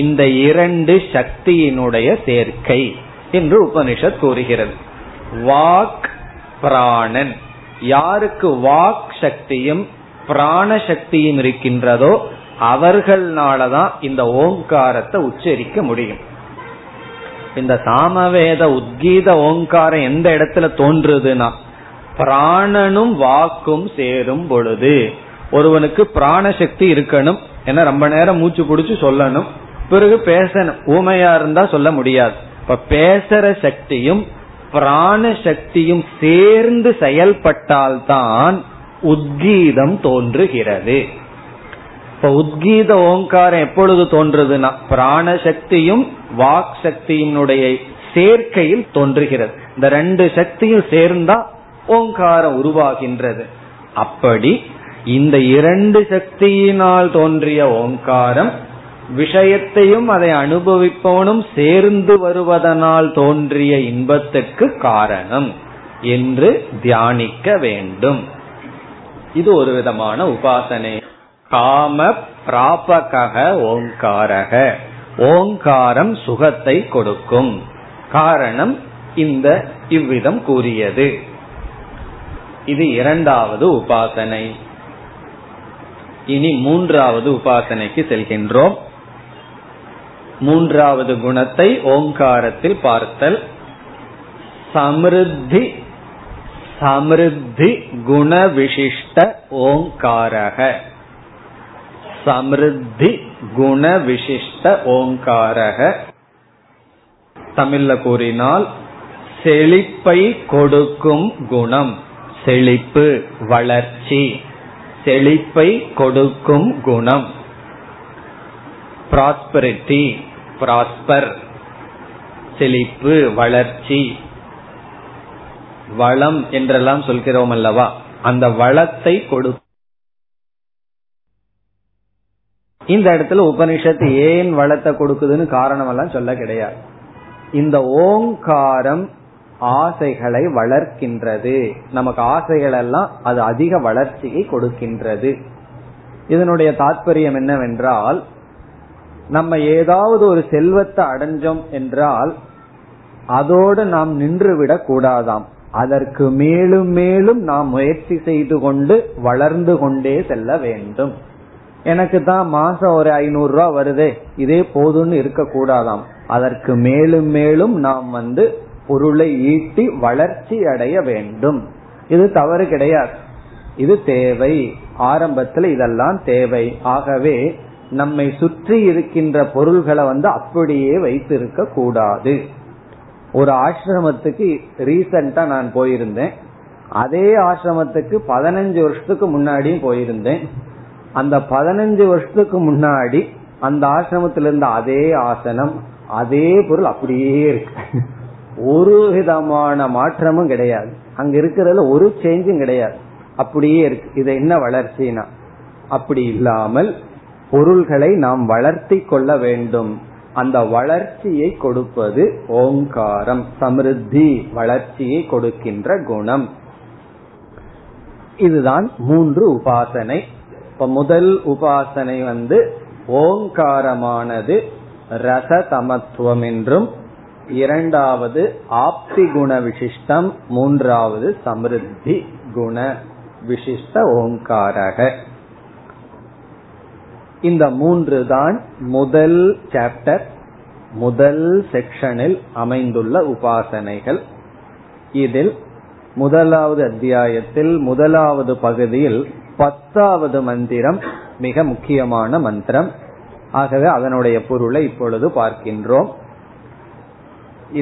இந்த இரண்டு சக்தியினுடைய சேர்க்கை என்று உபனிஷத் கூறுகிறது. வாக், பிராணன். யாருக்கு வாக் சக்தியும் பிராண சக்தியும் இருக்கின்றதோ அவர்களாலதான் இந்த ஓங்காரத்தை உச்சரிக்க முடியும். இந்த சாமவேத உத்கீத ஓங்காரம் எந்த இடத்துல தோன்றுதுன்னா, பிராணனும் வாக்கும் சேரும் பொழுது. ஒருவனுக்கு பிராணசக்தி இருக்கணும், ஏன்னா ரொம்ப நேரம் மூச்சு பிடிச்சு சொல்லணும், பிறகு பேசணும். ஊமையா இருந்தா சொல்ல முடியாது. இப்ப பேசுற சக்தியும் பிராணசக்தியும் சேர்ந்து செயல்பட்டால்தான் உத்கீதம் தோன்றுகிறது. இப்ப உத்கீத ஓங்காரம் எப்பொழுது தோன்றுதுன்னா, பிராணசக்தியும் வாக் சக்தியினுடைய சேர்க்கையில் தோன்றுகிறது. இந்த ரெண்டு சக்தியும் சேர்ந்தா ஓங்காரம் உருவாகின்றது. அப்படி இந்த இரண்டு சக்தியினால் தோன்றிய ஓங்காரம், விஷயத்தையும் அதை அனுபவிப்பவனும் சேர்ந்து வருவதனால் தோன்றிய இன்பத்துக்கு காரணம் என்று தியானிக்க வேண்டும். இது ஒரு விதமான உபாசனை. காம பிராபக ஓங்காரக, ஓங்காரம் சுகத்தை கொடுக்கும். காரணம் இந்த இவ்விதம் கூறியது. இது இரண்டாவது உபாசனை. இனி மூன்றாவது உபாசனைக்கு செல்கின்றோம். மூன்றாவது குணத்தை ஓங்காரத்தில் பார்த்தல். சமிருத்தி சமிருத்தி குண விசிஷ்ட ஓங்காரக, சமிருத்தி குண விசிஷ்ட ஓங்காரக. தமிழ்ல கூறினால் செழிப்பை கொடுக்கும் குணம், செழிப்பு வளர்ச்சி, செழிப்பை கொடுக்கும் குணம். பிராஸ்பரிட்டி பிராஸ்பர், செழிப்பு வளர்ச்சி, வளம் என்றெல்லாம் சொல்கிறோம் அல்லவா, அந்த வளத்தை கொடுக்கும். இந்த இடத்துல உபனிஷத்து ஏன் வளத்தை கொடுக்குதுன்னு காரணம் எல்லாம் சொல்ல கிடையாது. இந்த ஓங்காரம் ஆசைகளை வளர்க்கின்றது, நமக்கு ஆசைகள் எல்லாம் அது அதிக வளர்ச்சியை கொடுக்கின்றது. இதனுடைய தாற்பயம் என்னவென்றால், நம்ம ஏதாவது ஒரு செல்வத்தை அடைஞ்சோம் என்றால் அதோடு நாம் நின்றுவிடக் கூடாதாம். அதற்கு மேலும் மேலும் நாம் முயற்சி செய்து கொண்டு வளர்ந்து கொண்டே செல்ல வேண்டும். எனக்கு தான் மாசம் ஒரு ஐநூறு ரூபா வருதே, இதே போதும்னு இருக்கக்கூடாதாம். அதற்கு மேலும் மேலும் நாம் வந்து பொருளை ஈட்டி வளர்ச்சி அடைய வேண்டும். இது தவறு கிடையாது, இது தேவை. ஆரம்பத்தில் இதெல்லாம் தேவை. ஆகவே நம்மை சுற்றி இருக்கின்ற பொருள்களை வந்து அப்படியே வைத்திருக்க கூடாது. ஒரு ஆசிரமத்துக்கு ரீசண்டா நான் போயிருந்தேன். அதே ஆசிரமத்துக்கு பதினஞ்சு வருஷத்துக்கு முன்னாடியும் போயிருந்தேன். அந்த பதினஞ்சு வருஷத்துக்கு முன்னாடி அந்த ஆசிரமத்தில் இருந்த அதே ஆசனம், அதே பொருள் அப்படியே இருக்கு. ஒரு விதமான மாற்றமும் கிடையாது, அங்க இருக்கிறதுல ஒரு சேஞ்சும் கிடையாது, அப்படியே இருக்கு. இது என்ன வளர்ச்சினா? அப்படி இல்லாமல் பொருள்களை நாம் வளர்த்தி கொள்ள வேண்டும். அந்த வளர்ச்சியை கொடுப்பது ஓங்காரம். சமிருத்தி வளர்ச்சியை கொடுக்கின்ற குணம். இதுதான் மூன்று உபாசனை. இப்ப முதல் உபாசனை வந்து ஓங்காரமானது ரசதமத்துவம் என்றும், இரண்டாவது ஆப்தி குண விசிஷ்டம், மூன்றாவது சமிருத்தி குண விசிஷ்ட ஓங்காரக. இந்த மூன்று தான் முதல் சாப்டர், முதல் செக்ஷனில் அமைந்துள்ள உபாசனைகள். இதில் முதலாவது அத்தியாயத்தில் முதலாவது பகுதியில் பத்தாவது மந்திரம் மிக முக்கியமான மந்திரம். ஆகவே அதனுடைய பொருளை இப்பொழுது பார்க்கின்றோம்.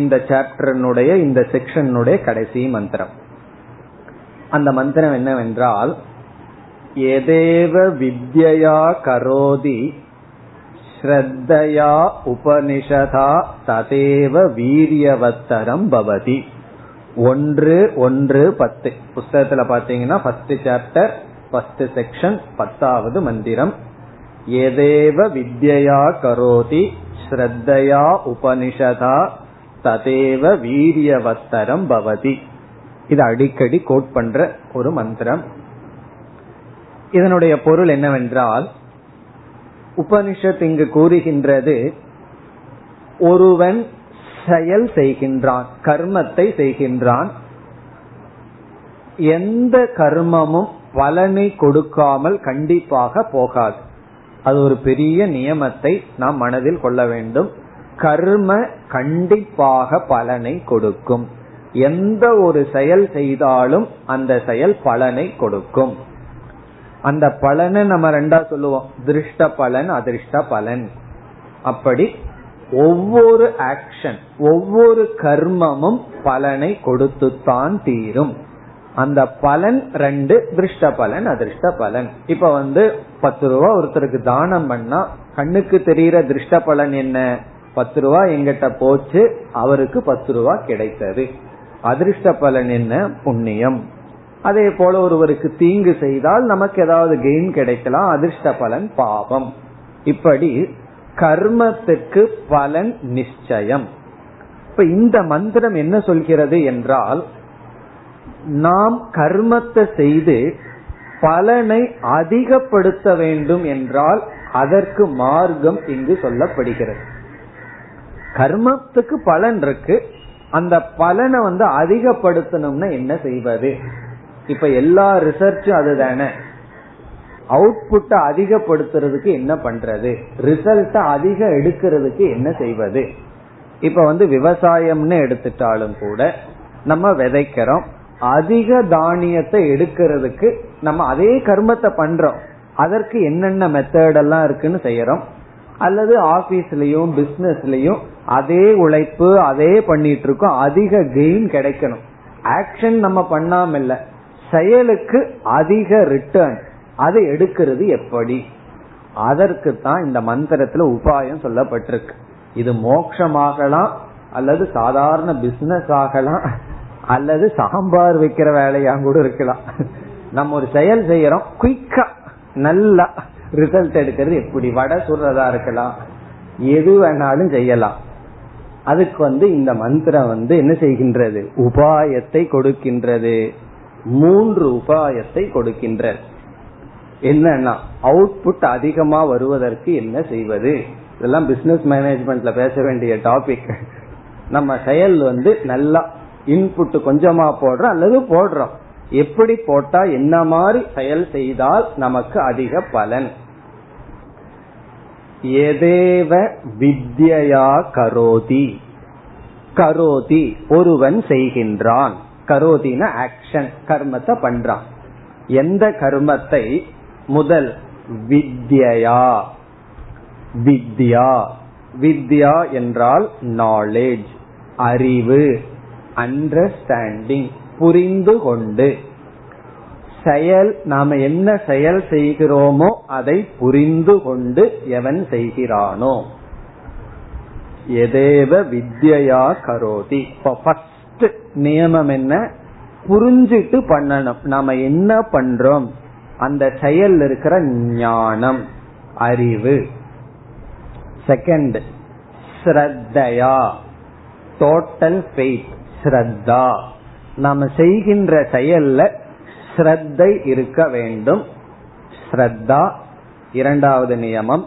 இந்த சாப்டரினுடைய, இந்த செக்ஷனுடைய கடைசி மந்திரம். அந்த மந்திரம் என்னவென்றால், எதேவ வித்யா கரோதி ஸ்ரத்தயா உபனிஷதா ததேவ வீரியவத்தரம் பவதி. ஒன்று ஒன்று பத்து புஸ்தகத்துல பாத்தீங்கன்னா பத்து சாப்டர், பத்து செக்ஷன், பத்தாவது மந்திரம். எதேவ வித்யா கரோதி ஸ்ரத்தயா உபனிஷதா ததேவ வீரியவத்தரம் பவதி. இது அடிக்கடி கோட் பண்ற ஒரு மந்திரம். இதனுடைய பொருள் என்னவென்றால், உபனிஷத் இங்கு கூறுகின்றது, ஒருவன் செயல் செய்கின்றான், கர்மத்தை செய்கின்றான். எந்த கர்மமும் பலனை கொடுக்காமல் கண்டிப்பாக போகாது. அது ஒரு பெரிய நியமத்தை நாம் மனதில் கொள்ள வேண்டும். கர்ம கண்டிப்பாக பலனை கொடுக்கும். எந்த ஒரு செயல் செய்தாலும் அந்த செயல் பலனை கொடுக்கும். அந்த பலனை நம்ம ரெண்டா சொல்லுவோம், திருஷ்ட பலன், அதிர்ஷ்ட பலன். அப்படி ஒவ்வொரு ஆக்ஷன், ஒவ்வொரு கர்மமும் பலனை கொடுத்துத்தான் தீரும். அந்த பலன் ரெண்டு, திருஷ்ட பலன், அதிர்ஷ்ட பலன். இப்ப வந்து பத்து ரூபா ஒருத்தருக்கு தானம் பண்ணா கண்ணுக்கு தெரிகிற திருஷ்ட பலன் என்ன? பத்து ரூபா எங்கிட்ட போச்சு, அவருக்கு பத்து ரூபா கிடைத்தது. அதிர்ஷ்ட பலன் என்ன? புண்ணியம். அதே போல ஒருவருக்கு தீங்கு செய்தால் நமக்கு ஏதாவது கெயின் கிடைக்கலாம், அதிர்ஷ்ட பலன் பாவம். இப்படி கர்மத்துக்கு பலன் நிச்சயம். இப்ப இந்த மந்திரம் என்ன சொல்கிறது என்றால், நாம் கர்மத்தை செய்து பலனை அதிகப்படுத்த வேண்டும் என்றால் அதற்கு மார்க்கம் இங்கு சொல்லப்படுகிறது. கர்மத்துக்கு பலன் இருக்கு, அந்த பலனை வந்து அதிகப்படுத்தணும்னா என்ன செய்வது? இப்ப எல்லா ரிசர்ச்சும் அதுதானே, அவுட்புட்டை அதிகப்படுத்துறதுக்கு என்ன பண்றது, ரிசல்ட்டை அதிக எடுக்கிறதுக்கு என்ன செய்வது? இப்ப வந்து விவசாயம்னு எடுத்துட்டாலும் கூட நம்ம விதைக்கிறோம், அதிக தானியத்தை எடுக்கிறதுக்கு நம்ம அதே கர்மத்தை பண்றோம், அதற்கு என்னென்ன மெத்தடெல்லாம் இருக்குன்னு செய்யறோம். அல்லது ஆபீஸ்லயும் பிசினஸ்லயும் அதே உழைப்பு அதே பண்ணிட்டு இருக்கோம், அதிக கெயின் கிடைக்கணும். ஆக்ஷன் நம்ம பண்ணாம இல்ல, செயலுக்கு அதிக ரிட்டர்ன், அதை எடுக்கிறது எப்படி? அதற்கு தான் இந்த மந்திரத்துல உபாயம் சொல்லப்பட்டிருக்கு. இது மோட்சமாகலாம், அல்லது சாதாரண பிசினஸ் ஆகலாம், அல்லது சாம்பார் வைக்கிற வேலையா கூட இருக்கலாம். நம்ம ஒரு செயல் செய்யறோம், குயிக்கா நல்லா ரிசல்ட் எடுக்கிறது எப்படி, வடை சுடுறதா இருக்கலாம், எது வேணாலும் செய்யலாம். அதுக்கு வந்து இந்த மந்திரம் வந்து என்ன செய்கின்றது, உபாயத்தை கொடுக்கின்றது. மூன்று உபாயத்தை கொடுக்கின்றது. என்னன்னா அவுட்புட் அதிகமா வருவதற்கு என்ன செய்வது? இதெல்லாம் பிசினஸ் மேனேஜ்மெண்ட்ல பேச வேண்டிய டாபிக். நம்ம செயல் வந்து நல்லா இன்புட் கொஞ்சமா போடுறோம் அல்லது போடுறோம், எப்படி போட்டா என்ன மாதிரி செயல் செய்தால் நமக்கு அதிக பலன். எதேவ வித்யா கரோதி, கரோதி ஒருவன் செய்கின்றான், கரோதினா ஆக்ஷன், கர்மத்தை பண்றான். எந்த கர்மத்தை? முதல் வித்யா, வித்யா, வித்யா என்றால் நாலேஜ், அறிவு, அண்டர்ஸ்டாண்டிங், புரிந்து கொண்டு. செயல், நாம என்ன செயல் செய்கிறோமோ அதை புரிந்து கொண்டு எவன் செய்கிறானோ. எதேவ வித்யா கரோதி. ஃபர்ஸ்ட் நியமம் என்ன? புரிஞ்சிட்டு பண்ணணும். நாம என்ன பண்றோம், அந்த செயல் இருக்கிற ஞானம், அறிவு. செகண்ட் ஸ்ரத்தையா, டோட்டல் ஃபெய்த், ஸ்ரத்தா. நாம செய்கின்ற செயல்ல ஸ்ரத்தை இருக்க வேண்டும், ஸ்ரத்தா. இரண்டாவது நியமம்.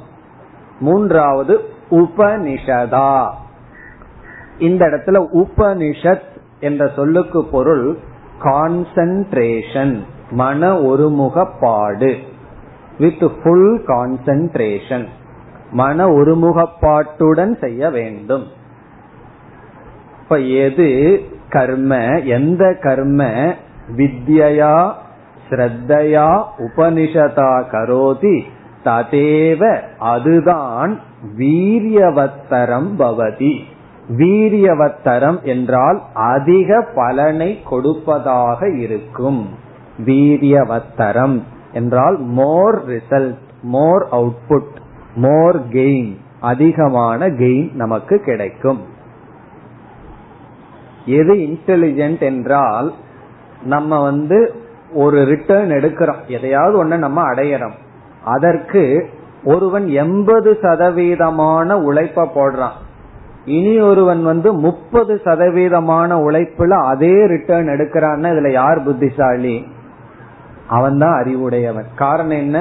மூன்றாவது உபனிஷதா. இந்த இடத்துல உபனிஷத் என்ற சொல்லுக்கு பொருள் கான்சென்ட்ரேஷன், மன ஒருமுகப்பாடு, வித் ஃபுல் கான்சென்ட்ரேஷன், மன ஒருமுகப்பாட்டுடன் செய்ய வேண்டும். இப்ப எது கர்ம, எந்த கர்ம வித்யா ஸ்ரத்தையா உபனிஷதா கரோதி ததேவ, அதுதான் வீரியவத்தரம் பவதி. வீரியவத்தரம் என்றால் அதிக பலனை கொடுப்பதாக இருக்கும். வீரியவத்தரம் என்றால் more result, more output, more gain, அதிகமான கெயின் நமக்கு கிடைக்கும். எது இன்டெலிஜென்ட் என்றால், நம்ம வந்து ஒரு ரிட்டர்ன் எடுக்கிறோம், எதையாவது ஒண்ணு நம்ம அடையறோம், அதற்கு ஒருவன் எண்பது சதவீதமான உழைப்ப போடுறான், இனி ஒருவன் வந்து முப்பது சதவீதமான உழைப்புல அதே ரிட்டர்ன் எடுக்கிறான்னா இதுல யார் புத்திசாலி? அவன் தான் அறிவுடையவன். காரணம் என்ன?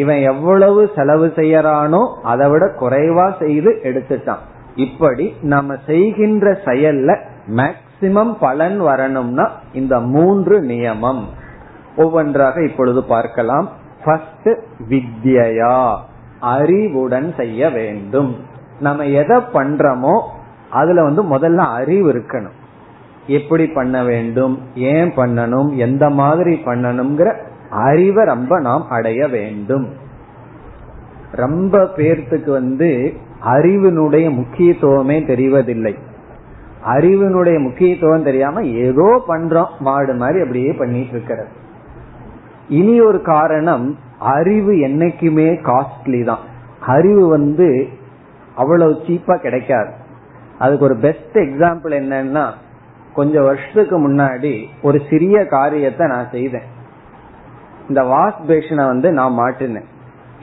இவன் எவ்வளவு செலவு செய்யறானோ அதை விட குறைவா செய்து எடுத்துட்டான். இப்படி நம்ம செய்கின்ற செயல்ல மேக்சிமம் பலன் வரணும்னா இந்த மூன்று நியமம் ஒவ்வொன்றாக இப்பொழுது பார்க்கலாம். ஃபர்ஸ்ட் வித்யா, அறிவுடன் செய்ய வேண்டும். நம்ம எதை பண்றோமோ அதுல வந்து முதல்ல அறிவு இருக்கணும், எப்படி பண்ண வேண்டும், ஏன் பண்ணணும், எந்த மாதிரி பண்ணணும்ங்கிற அறிவை ரொம்ப நாம் அடைய வேண்டும். ரொம்ப பேர்த்துக்கு வந்து அறிவினுடைய முக்கியத்துவமே தெரிவதில்லை. அறிவினுடைய முக்கியத்துவம் தெரியாம ஏதோ பண்றோம், மாடு மாதிரி அப்படியே பண்ணிட்டு இருக்கிறது. இனி ஒரு காரணம், அறிவு என்னைக்குமே காஸ்ட்லி தான். அறிவு வந்து அவ்வளவு சீப்பா கிடைக்காது. அதுக்கு ஒரு பெஸ்ட் எக்ஸாம்பிள் என்னன்னா, கொஞ்சம் வருஷத்துக்கு முன்னாடி ஒரு சிறிய காரியத்தை நான் செய்தேன். இந்த வாஷ் பேஷனை வந்து நான் மாட்டினேன்.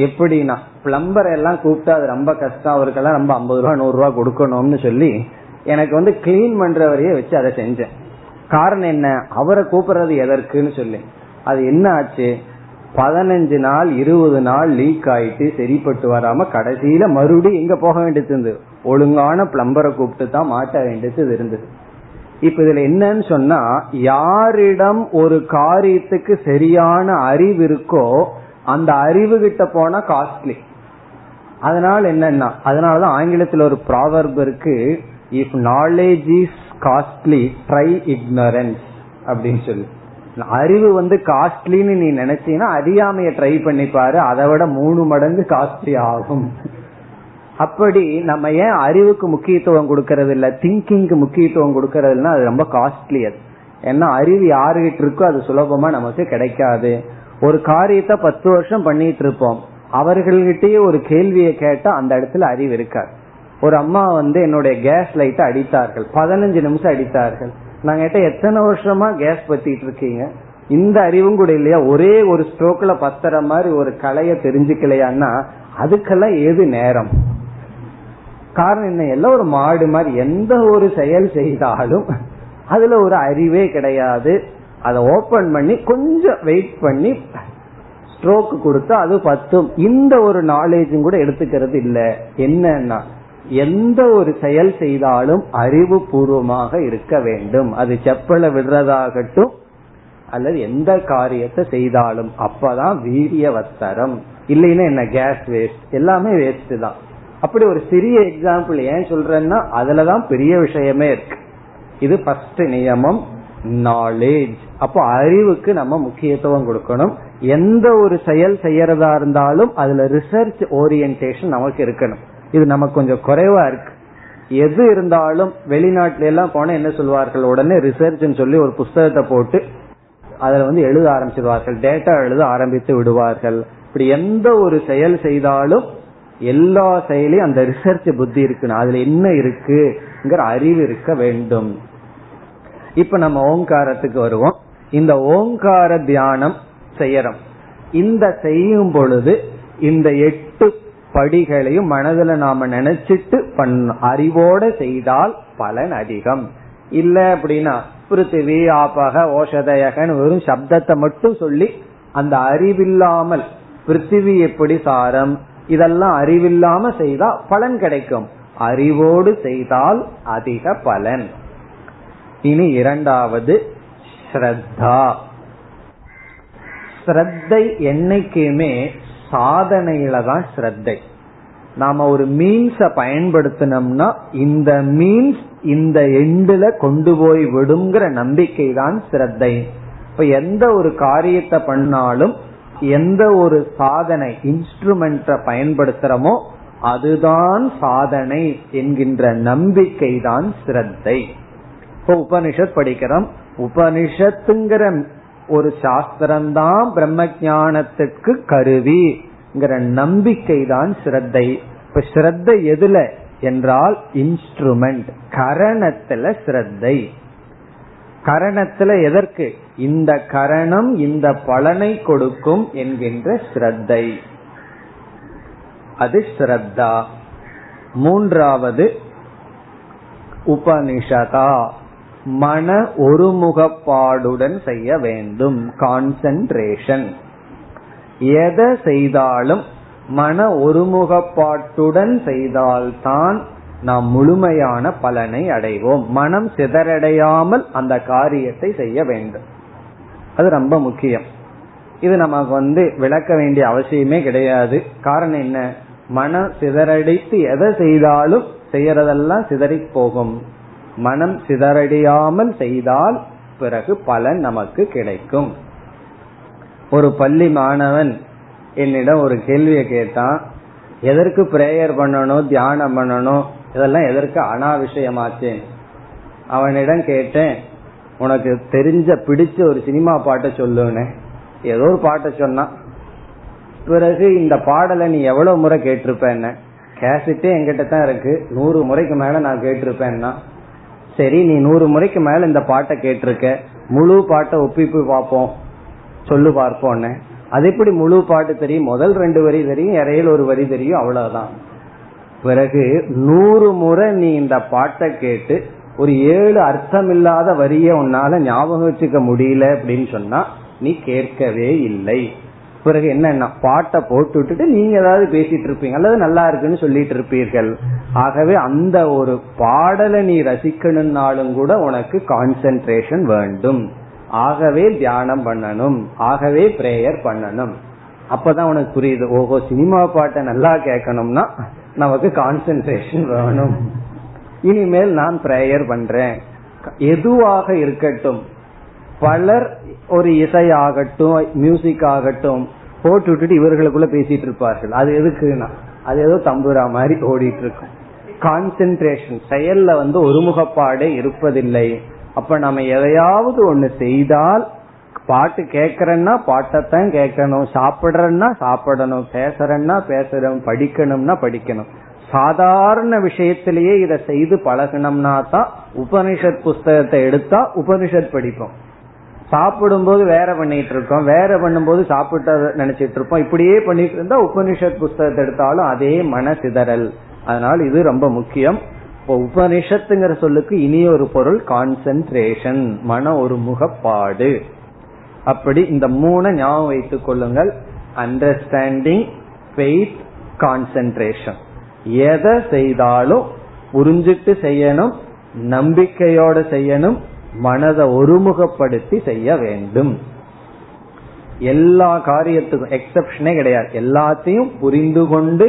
எப்படின்னா, பிளம்பர் எல்லாம் கூப்பிட்டு அது ரொம்ப கஷ்டம், அவருக்கெல்லாம் ரொம்ப ஐம்பது ரூபா நூறு ரூபா கொடுக்கணும்னு சொல்லி எனக்கு வந்து கிளீன் பண்றவரையே வச்சு அதை செஞ்சேன். காரணம் என்ன, அவரை கூப்பிடுறது எதற்குன்னு சொல்லி. அது என்ன ஆச்சு, பதினஞ்சு நாள் இருபது நாள் லீக் ஆயிட்டு சரிப்பட்டு வராம கடைசியில மறுபடியும் எங்க போக வேண்டியது இருந்தது, ஒழுங்கான பிளம்பரை கூப்பிட்டு தான் மாட்ட வேண்டியது இருந்தது. இப்ப இதுல என்னன்னு சொன்னா, யாரிடம் ஒரு காரியத்துக்கு சரியான அறிவு இருக்கோ அந்த அறிவு கிட்ட போனா காஸ்ட்லி. அதனால என்னன்னா, அதனாலதான் ஆங்கிலத்தில் ஒரு ப்ராவர்ப் இருக்கு, if knowledge is costly, try ignorance அப்படின்னு சொல்லி. அறிவு வந்து காஸ்ட்லின்னு நீ நினைச்சீன்னா அறியாமைய ட்ரை பண்ணி பாரு, அதை விட மூணு மடங்கு காஸ்ட்லி ஆகும். அப்படி நம்ம ஏன் அறிவுக்கு முக்கியத்துவம் கொடுக்கறது இல்ல, திங்கிங்க்கு முக்கியத்துவம் கொடுக்கறது இல்லைன்னா அது ரொம்ப காஸ்ட்லி. அது ஏன்னா அறிவு யாருகிட்ட இருக்கோ அது சுலபமா நமக்கு கிடைக்காது. ஒரு காரியத்தை பத்து வருஷம் பண்ணிட்டு இருப்போம், அவர்கள்கிட்டயே ஒரு கேள்வியை கேட்டா அந்த இடத்துல அறிவு இருக்காது. ஒரு அம்மா வந்து என்னுடைய கேஸ் லைட்டை அடித்தார்கள், பதினஞ்சு நிமிஷம் அடித்தார்கள். நான் கேட்ட, எத்தனை வருஷமா கேஸ் பத்திட்டு இருக்கீங்க, இந்த அறிவும் கூட இல்லையா, ஒரே ஒரு ஸ்ட்ரோக்ல பத்துற மாதிரி ஒரு கலைய தெரிஞ்சுக்கலையான்னா அதுக்கெல்லாம் ஏது நேரம். காரணம் என்ன, எல்லாம் ஒரு மாடு மாதிரி எந்த ஒரு செயல் செய்தாலும் அதுல ஒரு அறிவே கிடையாது. அதை ஓபன் பண்ணி கொஞ்சம் வெயிட் பண்ணி ஸ்ட்ரோக் கொடுத்தா அது பத்தும். இந்த ஒரு நாலேஜும் கூட எடுத்துக்கிறது இல்லை. என்னன்னா, எந்த ஒரு செயல் செய்தாலும் அறிவு பூர்வமாக இருக்க வேண்டும். அது செப்பலை விடுறதாகட்டும் அல்லது எந்த காரியத்தை செய்தாலும். அப்பதான் வீரியவத்தரம். இல்லைன்னா என்ன, கேஸ் வேஸ்ட், எல்லாமே வேஸ்ட் தான். அப்படி ஒரு சிறிய எக்ஸாம்பிள் ஏன் சொல்றேன்னா, அதுலதான் பெரிய விஷயமே இருக்கு. இது ஃபர்ஸ்ட் நியமம், நாலேஜ். அப்போ அறிவுக்கு நம்ம முக்கியத்துவம் கொடுக்கணும். எந்த ஒரு செயல் செய்யறதா இருந்தாலும் அதுல ரிசர்ச் ஓரியன்டேஷன் நமக்கு இருக்கணும். இது நமக்கு கொஞ்சம் குறைவா இருக்கு. எது இருந்தாலும் வெளிநாட்டுல எல்லாம் போனா என்ன சொல்வார்கள், உடனே ரிசர்ச்ன்னு சொல்லி ஒரு புத்தகத்தை போட்டு அதுல வந்து எழுத ஆரம்பிச்சிருவார்கள், டேட்டா எழுத ஆரம்பித்து விடுவார்கள். இப்படி எந்த ஒரு செயல் செய்தாலும் எல்லா செயலையும் அந்த ரிசர்ச் புத்தி இருக்கணும், அதுல என்ன இருக்குங்கிற அறிவு இருக்க வேண்டும். இப்ப நம்ம ஓங்காரத்துக்கு வருவோம். இந்த ஓங்கார தியானம் செய்யறோம். இந்த செய்யும் பொழுது இந்த எட்டு படிகளையும் மனதுல நாம நினைச்சிட்டு பண்ண அறிவோட செய்தால் பலன் அதிகம். இல்ல அப்படின்னா பிருத்திவி ஆபக ஓஷதயகன்னு வெறும் சப்தத்தை மட்டும் சொல்லி அந்த அறிவில்லாமல் பிருத்திவி எப்படி சாரம் இதெல்லாம் அறிவில்லாம செய்தா பலன் கிடைக்கும். அறிவோடு செய்தால் அதிக பலன். இனி இரண்டாவது ஸ்ரத்தா. ஸ்ரத்தை என்னைக்குமே சாதனையில தான் ஸ்ரத்தை. நாம ஒரு மீன்ஸ பயன்படுத்தினோம்னா இந்த மீன்ஸ் இந்த எண்டுல கொண்டு போய் விடுங்கிற நம்பிக்கை தான் ஸ்ரத்தை. இப்ப எந்த ஒரு காரியத்தை பண்ணாலும் எந்த ஒரு சாதனை இன்ஸ்ட்ருமெண்ட பயன்படுத்துறோமோ அதுதான் சாதனை என்கின்ற நம்பிக்கை தான் ஸ்ரத்தை. இப்போ உபனிஷத் படிக்கிறோம். உபனிஷத்துங்கிற ஒரு சாஸ்திரம்தான் பிரம்ம ஞானத்துக்கு கருவிங்கிற நம்பிக்கை தான் ஸ்ரத்தை. இப்ப ஸ்ரத்தை எதுல என்றால் இன்ஸ்ட்ருமெண்ட், கரணத்துல ஸ்ரத்தை. கரணத்துல எதற்கு, இந்த கரணம் இந்த பலனை கொடுக்கும் என்கின்ற ஸ்ரத்தை, அது ஸ்ரத்தா. மூன்றாவது உபனிஷதா, மன ஒருமுகப்பாடுடன் செய்ய வேண்டும், கான்சென்ட்ரேஷன். எதை செய்தாலும் மன ஒருமுகப்பாட்டுடன் செய்தால்தான் நாம் முழுமையான பலனை அடைவோம். மனம் சிதறடையாமல் அந்த காரியத்தை செய்ய வேண்டும், அது ரொம்ப முக்கியம். இது நமக்கு வந்து விளக்க வேண்டிய அவசியமே கிடையாது. காரணம் என்ன, மனம் சிதறடைத்து எதை செய்தாலும் செய்யறதெல்லாம் சிதறி போகும். மனம் சிதறடியாமல் செய்தால் பிறகு பலன் நமக்கு கிடைக்கும். ஒரு பள்ளி மாணவன் என்னிடம் ஒரு கேள்வியை கேட்டான், எதற்கு பிரேயர் பண்ணணும் தியானம் பண்ணணும் இதெல்லாம் எதற்கு அனாவிஷயமாச்சு. அவனிடம் கேட்டேன், உனக்கு தெரிஞ்ச பிடிச்ச ஒரு சினிமா பாட்டை சொல்லுன்னு. ஏதோ ஒரு பாட்டை சொன்னான். பிறகு இந்த பாடலை நீ எவ்வளவு முறை கேட்டிருப்பேன்னு, கேசட்டே என்கிட்ட தான் இருக்கு, நூறு முறைக்கு மேல நான் கேட்டிருப்பேன்னா. சரி, நீ நூறு முறைக்கு மேல இந்த பாட்டை கேட்டிருக்க, முழு பாட்டை ஒப்பிப்பு பார்ப்போம், சொல்லு பார்ப்போன்னு. அது எப்படி முழு பாட்டு தெரியும்? முதல் ரெண்டு வரி தெரியும், இடையில ஒரு வரி தெரியும், அவ்வளவுதான். பிறகு நூறு முறை நீ இந்த பாட்டை கேட்டு ஒரு ஏழு அர்த்தம் இல்லாத வரிய உன்னால ஞாபகம் வச்சுக்க முடியல அப்படின்னு சொன்னா நீ கேட்கவே இல்லை. பிறகு என்ன, பாட்டை போட்டு விட்டுட்டு நீங்க ஏதாவது பேசிட்டு இருப்பீங்க அல்லது நல்லா இருக்குன்னு சொல்லிட்டு இருப்பீர்கள். ஆகவே அந்த ஒரு பாடலை நீ ரசிக்கணும்னாலும் கூட உனக்கு கான்சென்ட்ரேஷன் வேண்டும். ஆகவே தியானம் பண்ணணும், ஆகவே பிரேயர் பண்ணணும். அப்பதான் உனக்கு புரியுது, ஓஹோ சினிமா பாட்டை நல்லா கேட்கணும்னா நமக்கு கான்சென்ட்ரேஷன் வேணும், இனிமேல் நான் பிரேயர் பண்றேன். எதுவாக இருக்கட்டும், பலர் ஒரு இசை ஆகட்டும் மியூசிக் ஆகட்டும் போட்டு விட்டுட்டு இவர்களுக்குள்ள பேசிட்டு இருப்பார்கள். அது எதுக்குன்னா அது ஏதோ தம்புரா மாதிரி ஓடிட்டு இருக்கும். கான்சென்ட்ரேஷன் செயல்ல வந்து ஒருமுகப்பாடே இருப்பதில்லை. அப்ப நம்ம எதையாவது ஒண்ணு செய்தால், பாட்டு கேட்கறன்னா பாட்டத்தான் கேட்கணும், சாப்பிடறன்னா சாப்பிடணும், பேசுறன்னா பேசணும், படிக்கணும்னா படிக்கணும். சாதாரண விஷயத்திலேயே இதை செய்து பழகணும்னா தான் உபனிஷத் புஸ்தகத்தை எடுத்தா உபனிஷத் படிப்போம். சாப்பிடும் போது வேற பண்ணிட்டு இருக்கோம், வேற பண்ணும் போது சாப்பிட்ட நினைச்சிட்டு இருப்போம், இப்படியே பண்ணிட்டு இருந்தா உபனிஷத் புஸ்தகத்தை எடுத்தாலும் அதே மன சிதறல். அதனால இது ரொம்ப முக்கியம். இப்போ உபனிஷத்துங்கிற சொல்லுக்கு இனி ஒரு பொருள் கான்சென்ட்ரேஷன், மன ஒரு முகப்பாடு. அப்படி இந்த மூணு ஞாபகம் வைத்துக் கொள்ளுங்கள், அண்டர்ஸ்டாண்டிங், ஃபெய்த், கான்சென்ட்ரேஷன். எதை செய்தாலும் புரிஞ்சிட்டு செய்யணும், நம்பிக்கையோட செய்யணும், மனதை ஒருமுகப்படுத்தி செய்ய வேண்டும். எல்லா காரியத்துக்கும் எக்ஸப்ஷனே கிடையாது, எல்லாத்தையும் புரிந்து கொண்டு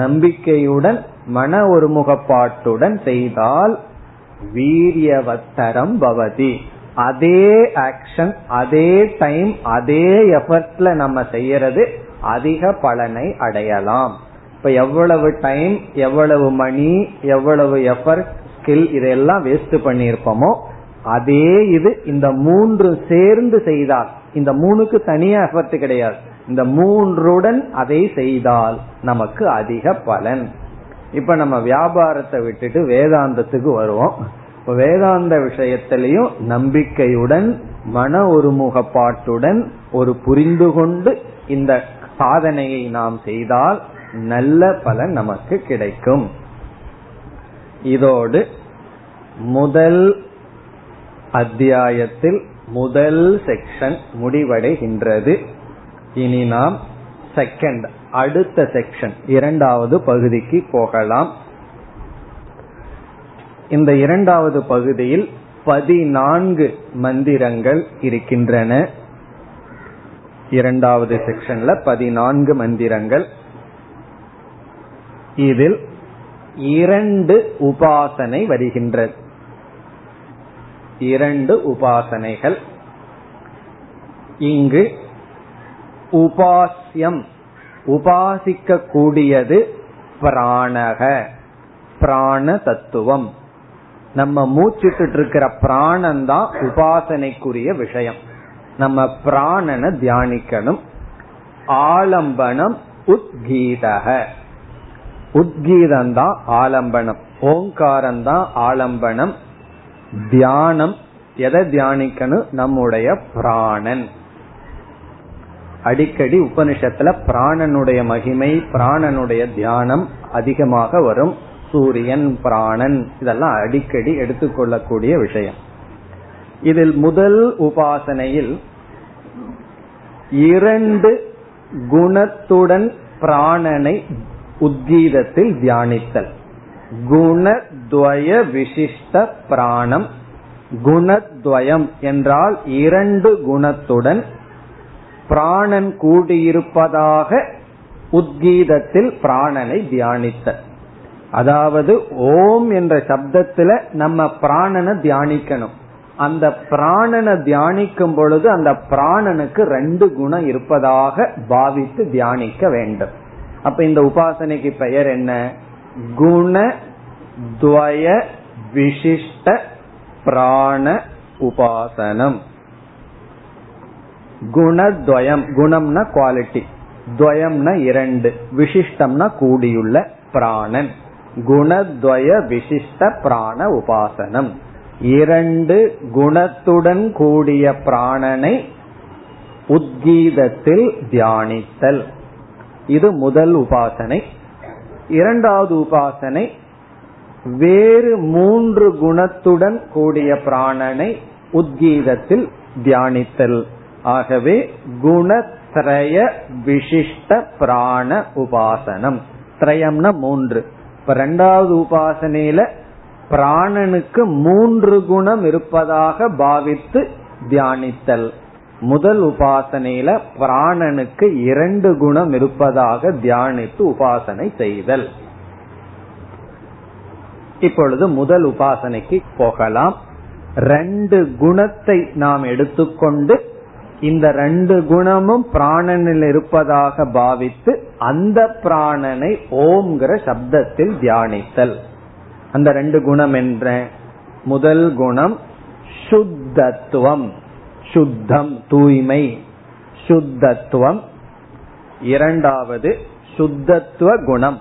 நம்பிக்கையுடன் மன ஒருமுகப்பாட்டுடன் செய்தால் வீரியவத்தரம் பவதி. அதே ஆக்ஷன் அதே டைம் அதே எஃபர்ட்ல நம்ம செய்யறது அதிக பலனை அடையலாம். இப்ப எவ்வளவு டைம், எவ்வளவு மணி, எவ்வளவு எஃபர்ட், ஸ்கில் இதெல்லாம் வேஸ்ட் பண்ணியிருப்போமோ அதே இது இந்த மூன்று சேர்ந்து செய்தால், இந்த மூணுக்கு தனியா எஃபர்ட் கிடையாது, இந்த மூன்றுடன் அதை செய்தால் நமக்கு அதிக பலன். இப்ப நம்ம வியாபாரத்தை விட்டுட்டு வேதாந்தத்துக்கு வருவோம். இப்ப வேதாந்த விஷயத்திலையும் நம்பிக்கையுடன் மன ஒருமுகப்பாட்டுடன் ஒரு புரிந்து கொண்டு இந்த சாதனையை நாம் செய்தால் நல்ல பலன் நமக்கு கிடைக்கும். இதோடு முதல் அத்தியாயத்தில் முதல் செக்ஷன் முடிவடைகின்றது. இனி நாம் செகண்ட், அடுத்த செக்ஷன், இரண்டாவது பகுதிக்கு போகலாம். இந்த இரண்டாவது பகுதியில் பதினான்கு மந்திரங்கள் இருக்கின்றன. இரண்டாவது செக்ஷன்ல பதினான்கு மந்திரங்கள். இதில் இரண்டு உபாசனை வருகின்றது, இரண்டு உபாசனைகள். இங்கு உபாஸ்யம், உபாசிக்க கூடியது பிராணக, பிராண தத்துவம். நம்ம மூச்சுட்டு இருக்கிற பிராணந்தான் உபாசனைக்குரிய விஷயம். நம்ம பிராணனை தியானிக்கணும். ஆலம்பனம் உத்கீதக, உத்கீதம்தான் ஆலம்பனம், ஓங்காரம்தான் ஆலம்பனம். தியானம் எதை தியானிக்கணும்? நம்முடைய பிராணன். அடிக்கடி உபனிஷத்துல பிராணனுடைய மகிமை, பிராணனுடைய தியானம் அதிகமாக வரும். சூரியன், பிராணன் இதெல்லாம் அடிக்கடி எடுத்துக்கொள்ளக்கூடிய விஷயம். இதில் முதல் உபாசனையில் இரண்டு குணத்துடன் பிராணனை உத்கீதத்தில் தியானித்தல். குணத்வய விசிஷ்ட பிராணம். குணத்வயம் என்றால் இரண்டு குணத்துடன் பிராணன் கூடியிருப்பதாக உத்கீதத்தில் பிராணனை தியானித்தல். அதாவது ஓம் என்ற சப்தத்துல நம்ம பிராணனை தியானிக்கணும். அந்த பிராணனை தியானிக்கும் பொழுது அந்த பிராணனுக்கு ரெண்டு குணம் இருப்பதாக பாவித்து தியானிக்க வேண்டும். அப்ப இந்த உபாசனைக்கு பெயர் என்ன? குணத்வய விசிஷ்ட பிராண உபாசனம். குணத்வயம், குணம்னா குவாலிட்டி, துவயம்னா இரண்டு, விசிஷ்டம்னா கூடியுள்ள பிராணன். குணத்வய விசிஷ்ட பிராண உபாசனம். இரண்டு குணத்துடன் கூடிய பிராணனை உத்கீதத்தில் தியானித்தல். இது முதல் உபாசனை. இரண்டாவது உபாசனை வேறு மூன்று குணத்துடன் கூடிய பிராணனை உத்கீதத்தில் தியானித்தல். ஆகவே குணத்ரய விசிஷ்ட பிராண உபாசனம். திரயம்னா மூன்று. இப்ப ரெண்டாவது உபாசனையில பிராணனுக்கு மூன்று குணம் இருப்பதாக பாவித்து தியானித்தல். முதல் உபாசனையில பிராணனுக்கு இரண்டு குணம் இருப்பதாக தியானித்து உபாசனை செய்தல். இப்பொழுது முதல் உபாசனைக்கு போகலாம். ரெண்டு குணத்தை நாம் எடுத்துக்கொண்டு இந்த ரெண்டு குணமும் பிராணனில் இருப்பதாக பாவித்து அந்த பிராணனை ஓம்ங்கிற சப்தத்தில் தியானித்தல். அந்த ரெண்டு குணம் என்ற முதல் குணம் சுத்தத்துவம், சுத்தம் தூய்மை, சுத்தத்துவம். இரண்டாவது சுத்தத்துவ குணம்,